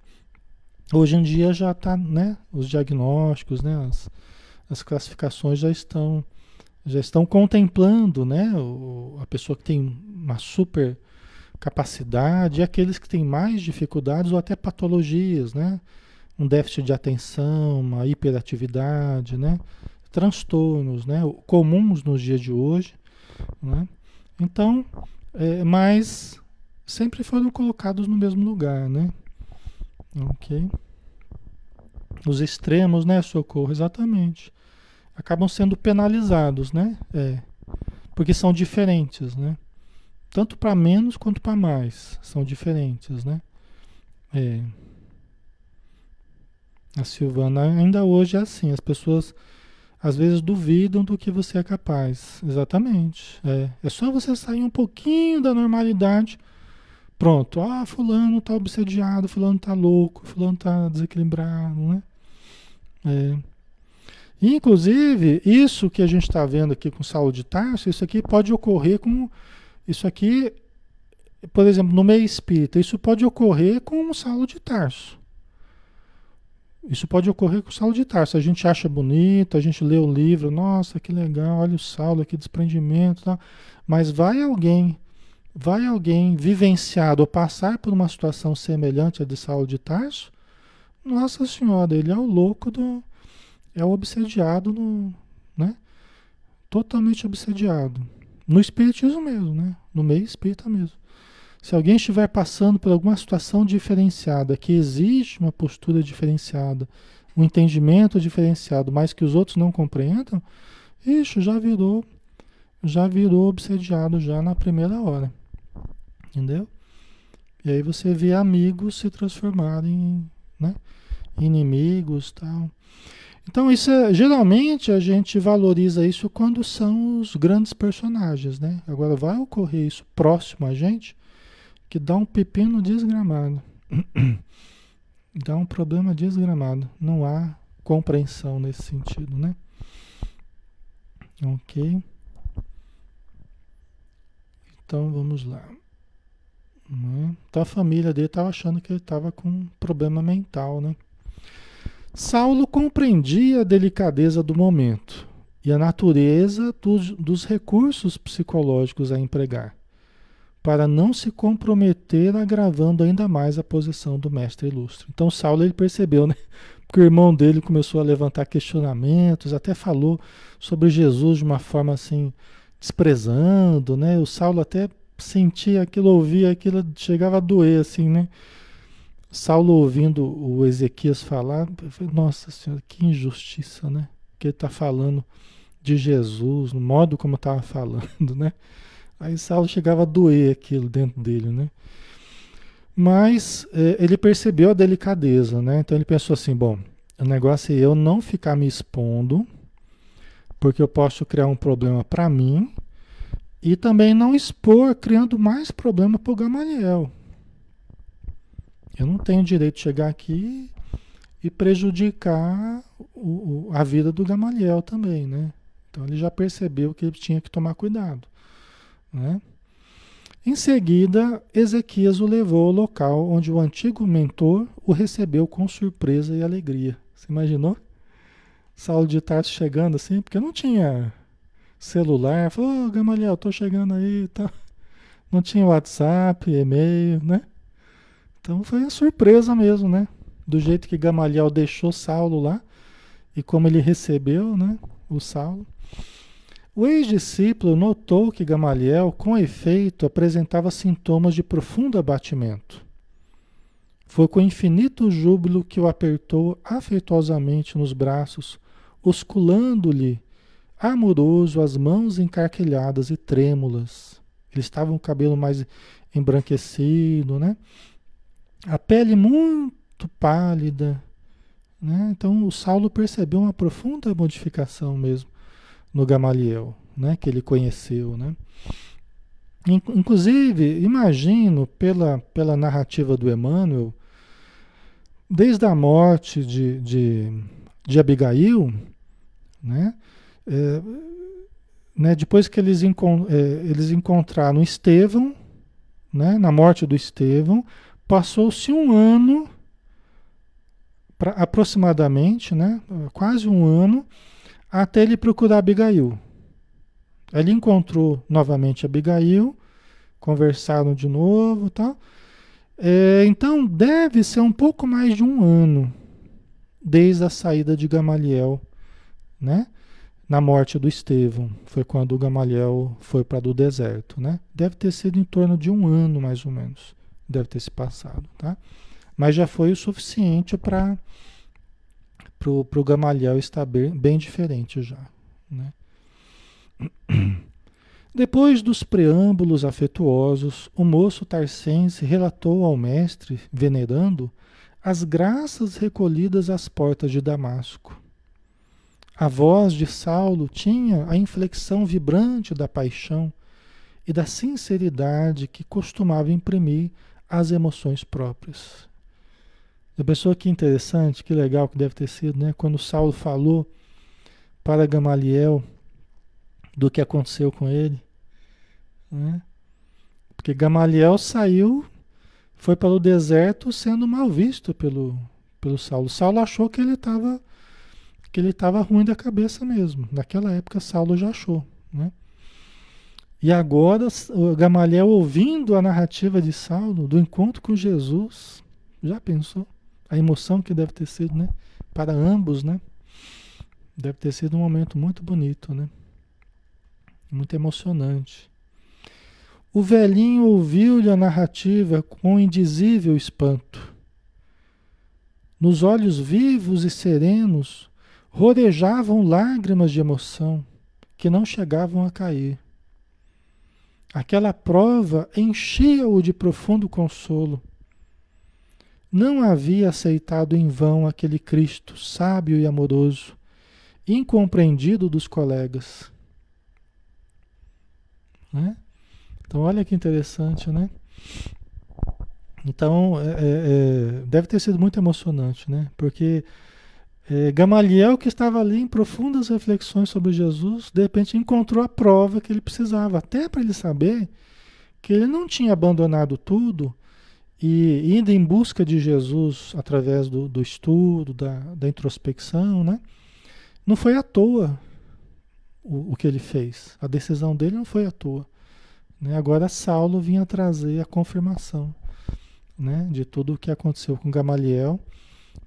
Hoje em dia já está, né? Os diagnósticos, né? As, As classificações já estão, já estão contemplando, né, o, a pessoa que tem uma super capacidade e aqueles que têm mais dificuldades ou até patologias, né, um déficit de atenção, uma hiperatividade, né, transtornos, né, comuns nos dias de hoje, né? Então, é, mas sempre foram colocados no mesmo lugar, né? Ok. Os extremos, né, Socorro? Exatamente. Acabam sendo penalizados, né? É, porque são diferentes, né? Tanto para menos quanto para mais. São diferentes, né? É. A Silvana ainda hoje é assim. As pessoas às vezes duvidam do que você é capaz. Exatamente. É, é só você sair um pouquinho da normalidade. Pronto. Ah, fulano tá obsediado, fulano tá louco, fulano tá desequilibrado, né? É. Inclusive, isso que a gente está vendo aqui com Saulo de Tarso, isso aqui pode ocorrer com... Isso aqui, por exemplo, no meio espírita, isso pode ocorrer com o Saulo de Tarso. Isso pode ocorrer com o Saulo de Tarso. A gente acha bonito, a gente lê o livro, nossa, que legal, olha o Saulo, que desprendimento, tal. Mas vai alguém, vai alguém vivenciado ou passar por uma situação semelhante à de Saulo de Tarso, nossa senhora, ele é o louco do... É o obsediado, no, né? Totalmente obsediado. No espiritismo mesmo, né? No meio espírita mesmo. Se alguém estiver passando por alguma situação diferenciada, que exige uma postura diferenciada, um entendimento diferenciado, mas que os outros não compreendam, isso já virou, já virou obsediado já na primeira hora. Entendeu? E aí você vê amigos se transformarem, né? Inimigos e tal. Então, isso é, geralmente a gente valoriza isso quando são os grandes personagens, né? Agora, vai ocorrer isso próximo a gente, que dá um pepino desgramado. Dá um problema desgramado. Não há compreensão nesse sentido, né? Ok. Então, vamos lá. Então, a família dele estava achando que ele estava com um problema mental, né? Saulo compreendia a delicadeza do momento e a natureza dos, dos recursos psicológicos a empregar, para não se comprometer agravando ainda mais a posição do mestre ilustre. Então, Saulo ele percebeu, né? Porque o irmão dele começou a levantar questionamentos, até falou sobre Jesus de uma forma assim, desprezando, né? O Saulo até sentia aquilo, ouvia aquilo, chegava a doer, assim, né? Saulo ouvindo o Ezequias falar, eu falei, nossa senhora, que injustiça, né? Que ele está falando de Jesus, no modo como estava falando, né? Aí Saulo chegava a doer aquilo dentro dele, né? Mas eh, ele percebeu a delicadeza, né? Então ele pensou assim, bom, o negócio é eu não ficar me expondo, porque eu posso criar um problema para mim, e também não expor, criando mais problema para o Gamaliel. Eu não tenho direito de chegar aqui e prejudicar o, a vida do Gamaliel também, né? Então ele já percebeu que ele tinha que tomar cuidado, né? Em seguida, Ezequias o levou ao local onde o antigo mentor o recebeu com surpresa e alegria. Você imaginou? Saulo de Tarso chegando assim, porque não tinha celular. Falou, oh, Gamaliel, tô chegando aí e tal. Não tinha WhatsApp, e-mail, né? Então foi uma surpresa mesmo, né? Do jeito que Gamaliel deixou Saulo lá e como ele recebeu, né, o Saulo. O ex-discípulo notou que Gamaliel, com efeito, apresentava sintomas de profundo abatimento. Foi com infinito júbilo que o apertou afetuosamente nos braços, osculando-lhe, amoroso, as mãos encarquilhadas e trêmulas. Ele estava com o cabelo mais embranquecido, né? A pele muito pálida, né? Então o Saulo percebeu uma profunda modificação mesmo no Gamaliel, né? Que ele conheceu, né? Inclusive, imagino, pela, pela narrativa do Emmanuel, desde a morte de, de, de Abigail, né? É, né? Depois que eles, encont é, eles encontraram Estevão, né? Na morte do Estevão, passou-se um ano, pra, aproximadamente, né? Quase um ano, até ele procurar Abigail. Ele encontrou novamente Abigail, conversaram de novo, tá? É, então deve ser um pouco mais de um ano desde a saída de Gamaliel, né? Na morte do Estevão, foi quando o Gamaliel foi para do deserto, né? Deve ter sido em torno de um ano mais ou menos, deve ter se passado, tá? Mas já foi o suficiente para pro, pro Gamaliel estar bem, bem diferente já, né? Depois dos preâmbulos afetuosos, o moço tarsense relatou ao mestre, venerando, as graças recolhidas às portas de Damasco. A voz de Saulo tinha a inflexão vibrante da paixão e da sinceridade que costumava imprimir às emoções próprias. A pessoa, que interessante, que legal que deve ter sido, né? Quando Saulo falou para Gamaliel do que aconteceu com ele, né? Porque Gamaliel saiu, foi para o deserto sendo mal visto pelo, pelo Saulo. Saulo achou que ele estava que ele estava ruim da cabeça mesmo. Naquela época Saulo já achou, né? E agora Gamaliel, ouvindo a narrativa de Saulo do encontro com Jesus, já pensou a emoção que deve ter sido, né? Para ambos, né? Deve ter sido um momento muito bonito, né? Muito emocionante. O velhinho ouviu-lhe a narrativa com indizível espanto. Nos olhos vivos e serenos rodejavam lágrimas de emoção que não chegavam a cair. Aquela prova enchia-o de profundo consolo. Não havia aceitado em vão aquele Cristo sábio e amoroso incompreendido dos colegas. Né? Então, olha que interessante, né? Então, é, é, deve ter sido muito emocionante, né? Porque é, Gamaliel, que estava ali em profundas reflexões sobre Jesus, de repente encontrou a prova que ele precisava, até para ele saber que ele não tinha abandonado tudo e indo em busca de Jesus através do, do estudo, da, da introspecção, né? Não foi à toa o, o que ele fez. A decisão dele não foi à toa. Né? Agora Saulo vinha trazer a confirmação, né, de tudo o que aconteceu com Gamaliel,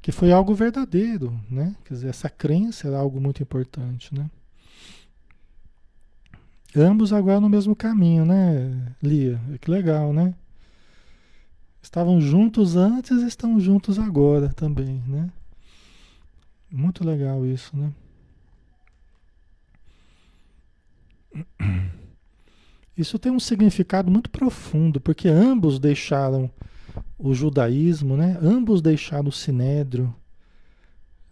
que foi algo verdadeiro, né? Quer dizer, essa crença era algo muito importante, né? Ambos agora no mesmo caminho, né, Lia? Que legal, né? Estavam juntos antes e estão juntos agora também, né? Muito legal isso, né? Isso tem um significado muito profundo, porque ambos deixaram o judaísmo, né? Ambos deixaram o Sinédrio,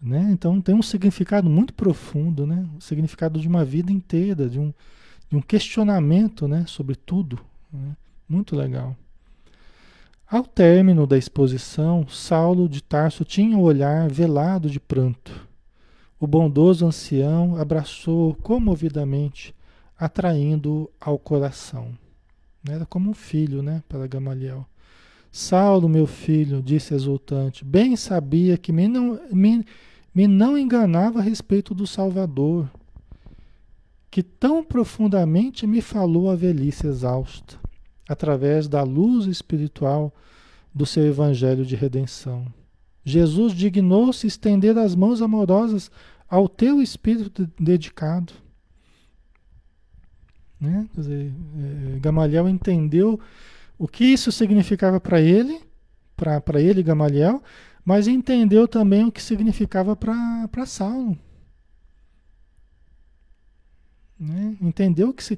né? Então tem um significado muito profundo, né? O significado de uma vida inteira, de um, de um questionamento, né, sobre tudo, né? Muito legal. Ao término da exposição, Saulo de Tarso tinha o olhar velado de pranto. O bondoso ancião abraçou-o comovidamente, atraindo-o ao coração. Era como um filho, né, para Gamaliel. Saulo, meu filho, disse exultante, bem sabia que me não, me, me não enganava a respeito do Salvador, que tão profundamente me falou a velhice exausta, através da luz espiritual do seu evangelho de redenção. Jesus dignou-se estender as mãos amorosas ao teu espírito de dedicado. Né? Quer dizer, é, Gamaliel entendeu o que isso significava para ele, para ele, Gamaliel, mas entendeu também o que significava para Saulo. Né? Entendeu que se...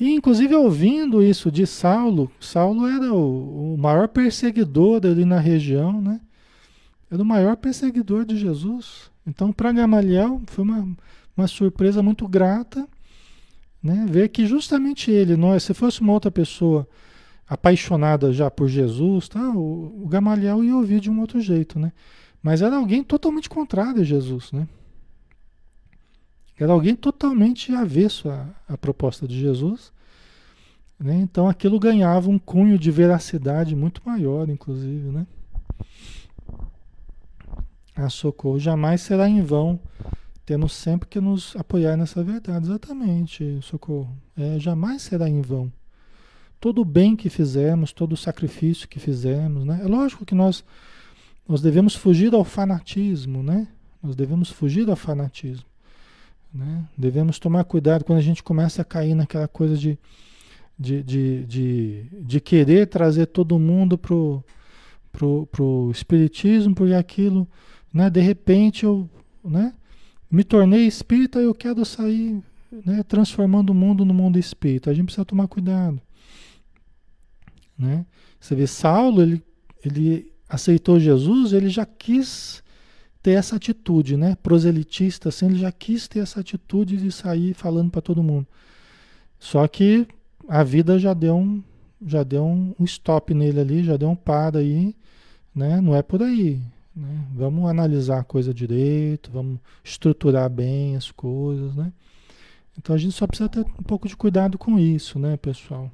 E, inclusive, ouvindo isso de Saulo, Saulo era o, o maior perseguidor ali na região, né? Era o maior perseguidor de Jesus. Então, para Gamaliel, foi uma, uma surpresa muito grata, né? Ver que justamente ele, nós, se fosse uma outra pessoa apaixonada já por Jesus, tá? o, o Gamaliel ia ouvir de um outro jeito, né? Mas era alguém totalmente contrário a Jesus, né? Era alguém totalmente avesso à, à proposta de Jesus, né? Então aquilo ganhava um cunho de veracidade muito maior, inclusive, né? Ah, socorro, jamais será em vão, temos sempre que nos apoiar nessa verdade. Exatamente, socorro. É, jamais será em vão. Todo o bem que fizermos, todo o sacrifício que fizermos, né? É lógico que nós, nós devemos fugir ao fanatismo, né? Nós devemos fugir ao fanatismo. Né? Devemos tomar cuidado quando a gente começa a cair naquela coisa de, de, de, de, de querer trazer todo mundo pro, pro, pro espiritismo, porque aquilo, né? De repente eu, né, me tornei espírita e eu quero sair, né, transformando o mundo no mundo espírita. A gente precisa tomar cuidado, né? Você vê, Saulo, ele, ele aceitou Jesus, ele já quis ter essa atitude, né, proselitista, assim, ele já quis ter essa atitude de sair falando para todo mundo. Só que a vida já deu um, já deu um stop nele ali, já deu um par aí, né, não é por aí, né? Vamos analisar a coisa direito, vamos estruturar bem as coisas, né? Então a gente só precisa ter um pouco de cuidado com isso, né, pessoal?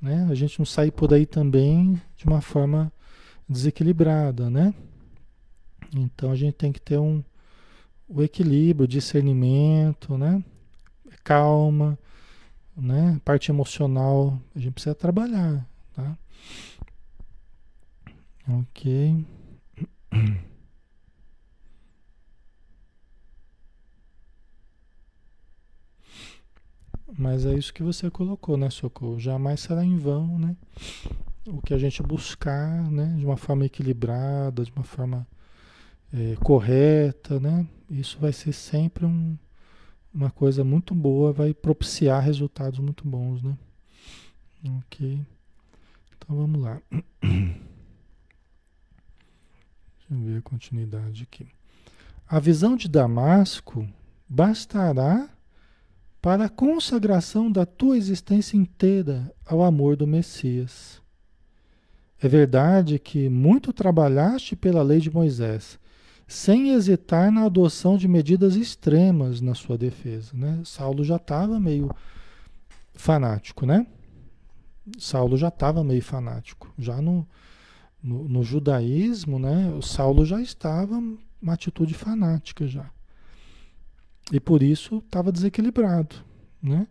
Né? A gente não sair por aí também de uma forma desequilibrada, né? Então a gente tem que ter um, o equilíbrio, discernimento, né? Calma, né? Parte emocional, a gente precisa trabalhar, tá? Ok. Mas é isso que você colocou, né, Socorro? Jamais será em vão, né? O que a gente buscar, né? De uma forma equilibrada, de uma forma É, correta, né? Isso vai ser sempre um, uma coisa muito boa, vai propiciar resultados muito bons, né? Ok, então vamos lá. Deixa eu ver a continuidade aqui. A visão de Damasco bastará para a consagração da tua existência inteira ao amor do Messias. É verdade que muito trabalhaste pela lei de Moisés, sem hesitar na adoção de medidas extremas na sua defesa, né? Saulo já estava meio fanático, né? Saulo já estava meio fanático. Já no, no, no judaísmo, né? O Saulo já estava uma atitude fanática já. E por isso estava desequilibrado, né?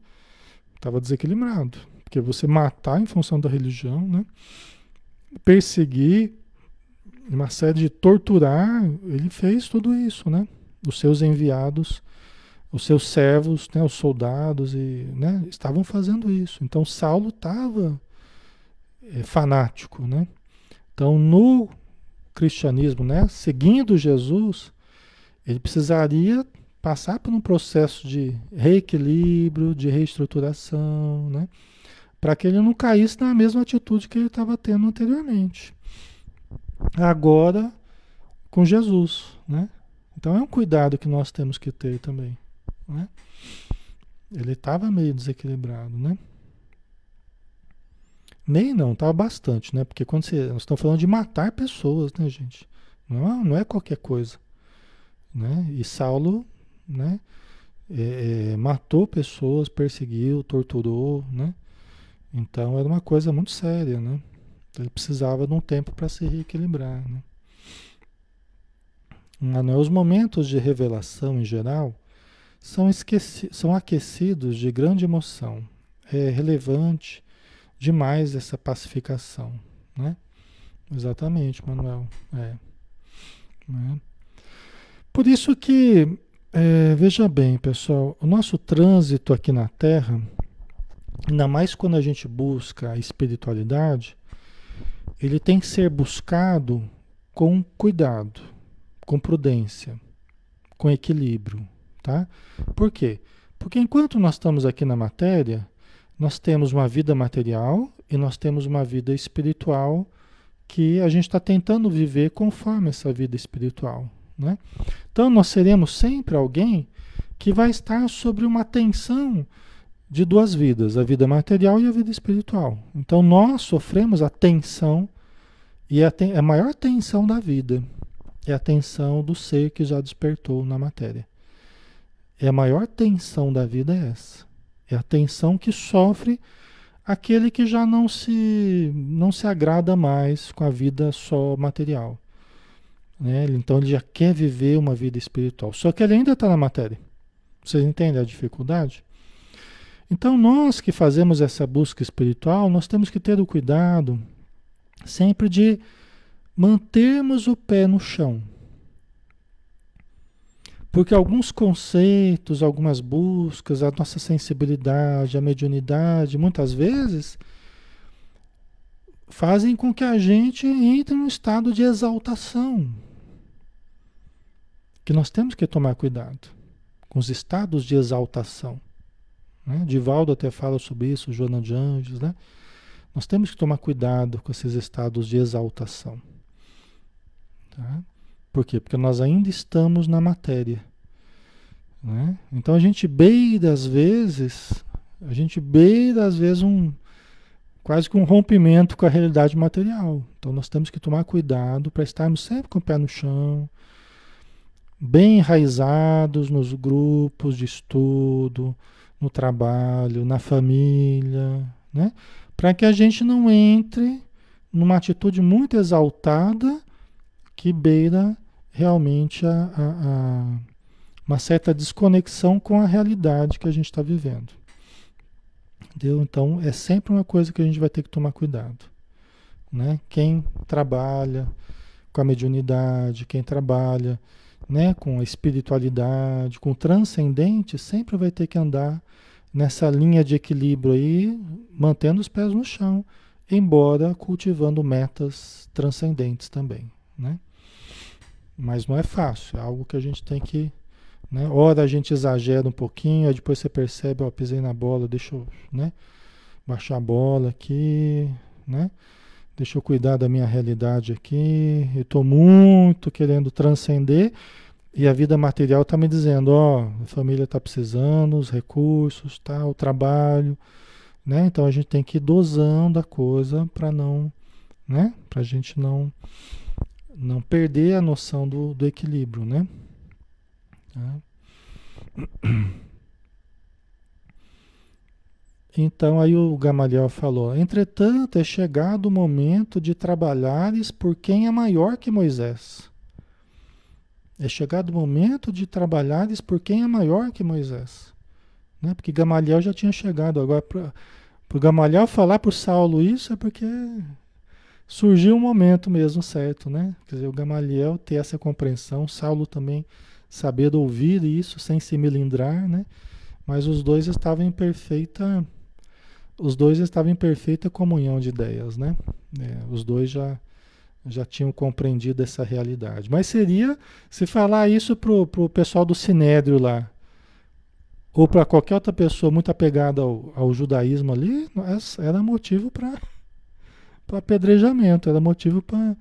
Estava desequilibrado. Porque você matar em função da religião, né? Perseguir, uma série de torturar, ele fez tudo isso, né? Os seus enviados, os seus servos, né? Os soldados, e, né? Estavam fazendo isso. Então Saulo estava é, fanático, né? Então no cristianismo, né? Seguindo Jesus, ele precisaria passar por um processo de reequilíbrio, de reestruturação, né? Para que ele não caísse na mesma atitude que ele estava tendo anteriormente. Agora, com Jesus, né? Então é um cuidado que nós temos que ter também, né? Ele estava meio desequilibrado, né? Meio não, estava bastante, né? Porque quando você, nós estamos falando de matar pessoas, né, gente? Não, não é qualquer coisa, né? E Saulo, né? É, é, matou pessoas, perseguiu, torturou, né? Então era uma coisa muito séria, né? Ele precisava de um tempo para se reequilibrar, né? Os momentos de revelação, em geral, são, esqueci- são aquecidos de grande emoção. É relevante demais essa pacificação, né? Exatamente, Manuel. É. Né? Por isso que, é, veja bem, pessoal, o nosso trânsito aqui na Terra, ainda mais quando a gente busca a espiritualidade, ele tem que ser buscado com cuidado, com prudência, com equilíbrio, tá? Por quê? Porque enquanto nós estamos aqui na matéria, nós temos uma vida material e nós temos uma vida espiritual que a gente está tentando viver conforme essa vida espiritual, né? Então nós seremos sempre alguém que vai estar sobre uma tensão de duas vidas, a vida material e a vida espiritual. Então nós sofremos a tensão, e a, ten- a maior tensão da vida é a tensão do ser que já despertou na matéria. E a maior tensão da vida é essa. É a tensão que sofre aquele que já não se, não se agrada mais com a vida só material, né? Então ele já quer viver uma vida espiritual, só que ele ainda está na matéria. Vocês entendem a dificuldade? Então nós que fazemos essa busca espiritual, nós temos que ter o cuidado sempre de mantermos o pé no chão. Porque alguns conceitos, algumas buscas, a nossa sensibilidade, a mediunidade, muitas vezes fazem com que a gente entre num estado de exaltação. Que nós temos que tomar cuidado com os estados de exaltação, né? Divaldo até fala sobre isso, Joana de Anjos, né? Nós temos que tomar cuidado com esses estados de exaltação, tá? Por quê? Porque nós ainda estamos na matéria, né? Então a gente beira às vezes, a gente beira às vezes um, quase que um rompimento com a realidade material. Então nós temos que tomar cuidado para estarmos sempre com o pé no chão, bem enraizados nos grupos de estudo, no trabalho, na família, né? Para que a gente não entre numa atitude muito exaltada que beira realmente a, a, a uma certa desconexão com a realidade que a gente está vivendo. Entendeu? Então é sempre uma coisa que a gente vai ter que tomar cuidado, né? Quem trabalha com a mediunidade, quem trabalha, né, com a espiritualidade, com o transcendente, sempre vai ter que andar nessa linha de equilíbrio aí, mantendo os pés no chão, embora cultivando metas transcendentes também, né? Mas não é fácil, é algo que a gente tem que, né, ora a gente exagera um pouquinho, aí depois você percebe, ó, pisei na bola, deixa eu, né, baixar a bola aqui, né? Deixa eu cuidar da minha realidade aqui, eu estou muito querendo transcender, E a vida material está me dizendo, ó, a família está precisando, os recursos, tá, o trabalho, né? Então a gente tem que ir dosando a coisa para não, né? Para a gente não, não perder a noção do, do equilíbrio, né? Tá? Então aí o Gamaliel falou, entretanto é chegado o momento de trabalhares por quem é maior que Moisés. É chegado o momento de trabalhares por quem é maior que Moisés. Né? Porque Gamaliel já tinha chegado. Agora, para o Gamaliel falar para o Saulo isso, é porque surgiu um momento mesmo, certo? Né? Quer dizer, o Gamaliel ter essa compreensão, Saulo também saber ouvir isso sem se melindrar, né? Mas os dois estavam em perfeita, os dois estavam em perfeita comunhão de ideias. Né? É, os dois já... já tinham compreendido essa realidade. Mas seria, se falar isso pro, pro pessoal do Sinédrio lá, ou para qualquer outra pessoa muito apegada ao, ao judaísmo ali, era motivo para apedrejamento, era motivo para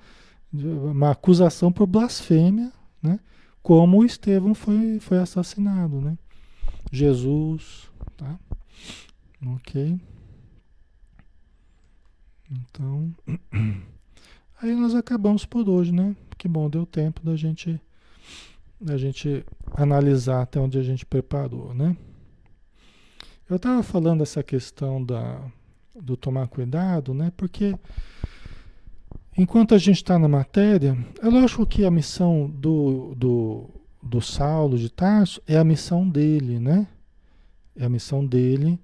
uma acusação por blasfêmia, né? Como o Estevão foi, foi assassinado, né? Jesus, tá? Ok. Então... aí nós acabamos por hoje, né? Que bom, deu tempo da gente, da gente analisar até onde a gente preparou, né? Eu estava falando essa questão da, do tomar cuidado, né? Porque enquanto a gente está na matéria, é lógico que a missão do, do, do Saulo de Tarso é a missão dele, né? É a missão dele.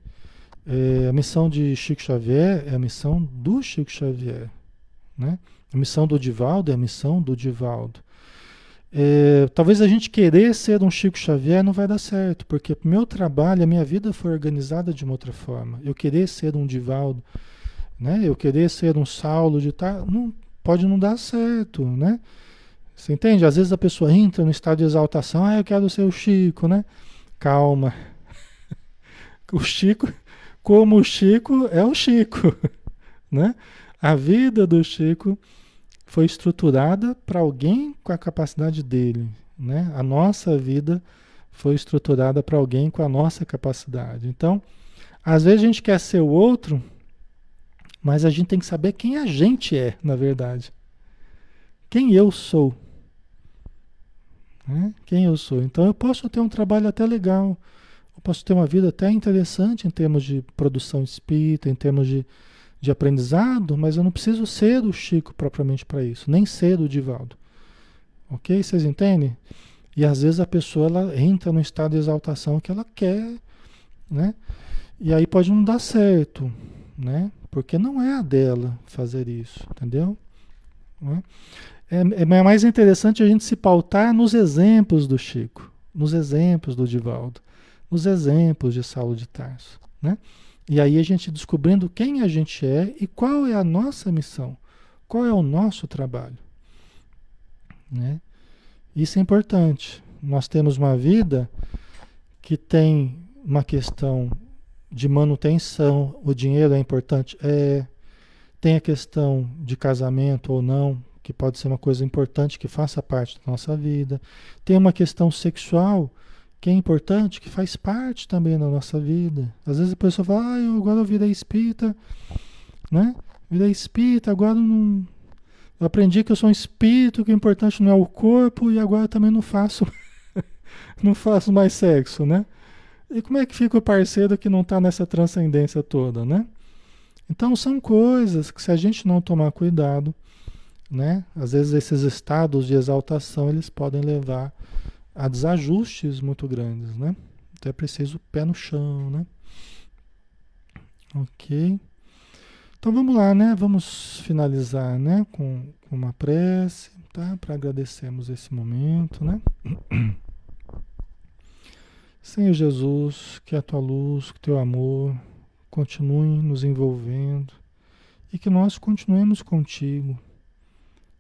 É a missão de Chico Xavier é a missão do Chico Xavier, né? A missão do Divaldo é a missão do Divaldo. É, talvez a gente querer ser um Chico Xavier não vai dar certo, porque o meu trabalho, a minha vida foi organizada de uma outra forma. Eu querer ser um Divaldo, né? Eu querer ser um Saulo de tal, não, pode não dar certo, né? Você entende? Às vezes a pessoa entra no estado de exaltação, ah, eu quero ser o Chico, né? Calma. O Chico, como o Chico, é o Chico, né? A vida do Chico foi estruturada para alguém com a capacidade dele, né? A nossa vida foi estruturada para alguém com a nossa capacidade. Então, às vezes a gente quer ser o outro, mas a gente tem que saber quem a gente é, na verdade. Quem eu sou. Né? Quem eu sou. Então, eu posso ter um trabalho até legal, eu posso ter uma vida até interessante em termos de produção espírita, em termos de... de aprendizado, mas eu não preciso ser o Chico propriamente para isso, nem ser o Divaldo. Ok? Vocês entendem? E às vezes a pessoa ela entra num estado de exaltação que ela quer, né? E aí pode não dar certo, né? Porque não é a dela fazer isso, entendeu? É, é mais interessante a gente se pautar nos exemplos do Chico, nos exemplos do Divaldo, nos exemplos de Saulo de Tarso, né? E aí a gente descobrindo quem a gente é e qual é a nossa missão, qual é o nosso trabalho, né? Isso é importante. Nós temos uma vida que tem uma questão de manutenção, o dinheiro é importante, é, tem a questão de casamento ou não, que pode ser uma coisa importante que faça parte da nossa vida, tem uma questão sexual, que é importante, que faz parte também da nossa vida. Às vezes a pessoa fala, ah, eu agora eu virei espírita, né? Virei espírita, agora eu não... eu aprendi que eu sou um espírito, que o importante não é o corpo, e agora eu também não faço, não faço mais sexo, né? E como é que fica o parceiro que não está nessa transcendência toda, né? Então são coisas que se a gente não tomar cuidado, né? Às vezes esses estados de exaltação, eles podem levar... há desajustes muito grandes, né? Então é preciso pé no chão, né? Ok. Então vamos lá, né? Vamos finalizar, né? Com, com uma prece, tá? Para agradecermos esse momento, né? Senhor Jesus, que a tua luz, que o teu amor continue nos envolvendo e que nós continuemos contigo,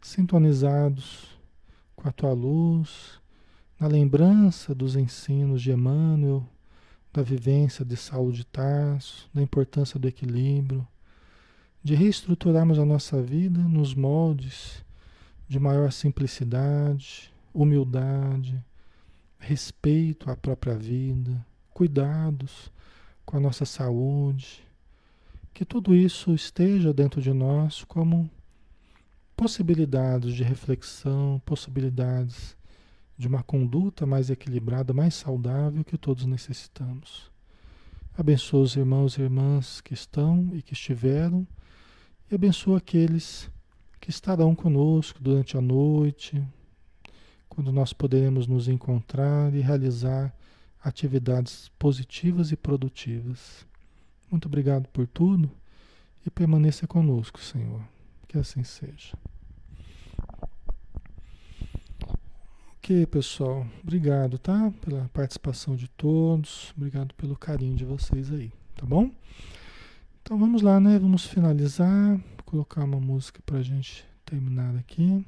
sintonizados com a tua luz, na lembrança dos ensinos de Emmanuel, da vivência de Saulo de Tarso, da importância do equilíbrio, de reestruturarmos a nossa vida nos moldes de maior simplicidade, humildade, respeito à própria vida, cuidados com a nossa saúde, que tudo isso esteja dentro de nós como possibilidades de reflexão, possibilidades de uma conduta mais equilibrada, mais saudável, que todos necessitamos. Abençoa os irmãos e irmãs que estão e que estiveram, e abençoa aqueles que estarão conosco durante a noite, quando nós poderemos nos encontrar e realizar atividades positivas e produtivas. Muito obrigado por tudo e permaneça conosco, Senhor. Que assim seja. Ok, pessoal. Obrigado, tá? Pela participação de todos. Obrigado pelo carinho de vocês aí, tá bom? Então vamos lá, né? Vamos finalizar. Vou colocar uma música para a gente terminar aqui.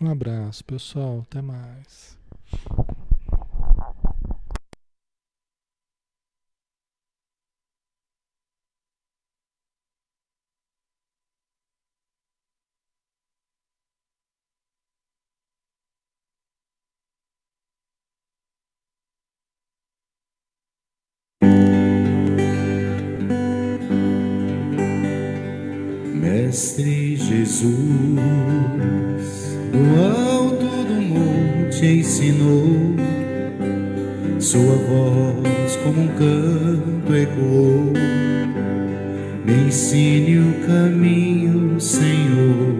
Um abraço, pessoal. Até mais. Mestre Jesus, no alto do monte ensinou, sua voz como um canto ecoou. Me ensine o caminho, Senhor,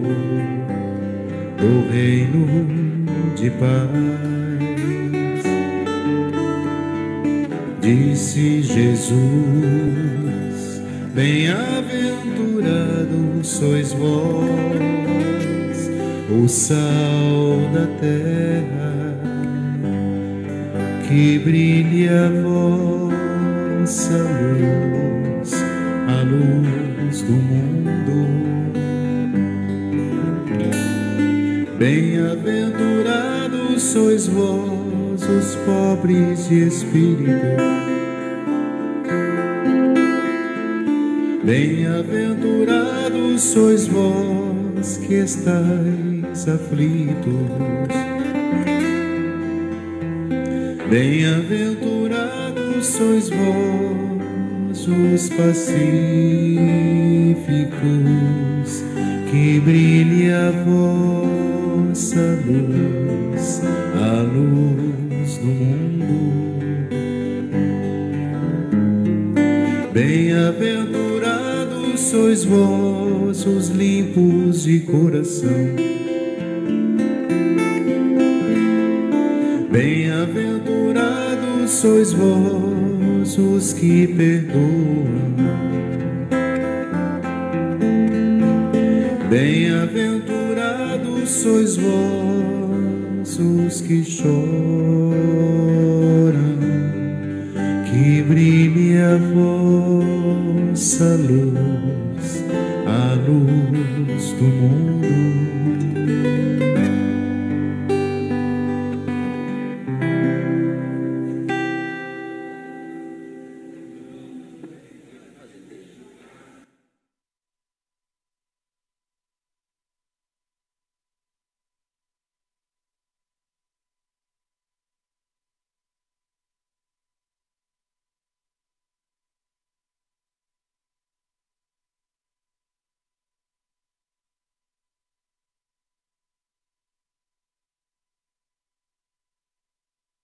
do reino de paz. Disse Jesus, bem-aventurado sois vós, o sal da terra, que brilha a vossa luz, a luz do mundo. Bem-aventurados sois vós, os pobres de espírito. Bem-aventurados sois vós, que estáis aflitos. Bem-aventurados sois vós, os pacíficos, que brilha a vossa luz, a luz do mundo. Bem-aventurados sois vós, os limpos de coração. Bem-aventurados sois vós, os que perdoam. Bem-aventurados sois vós, os que choram, que brilhe a vossa luz, a luz do mundo.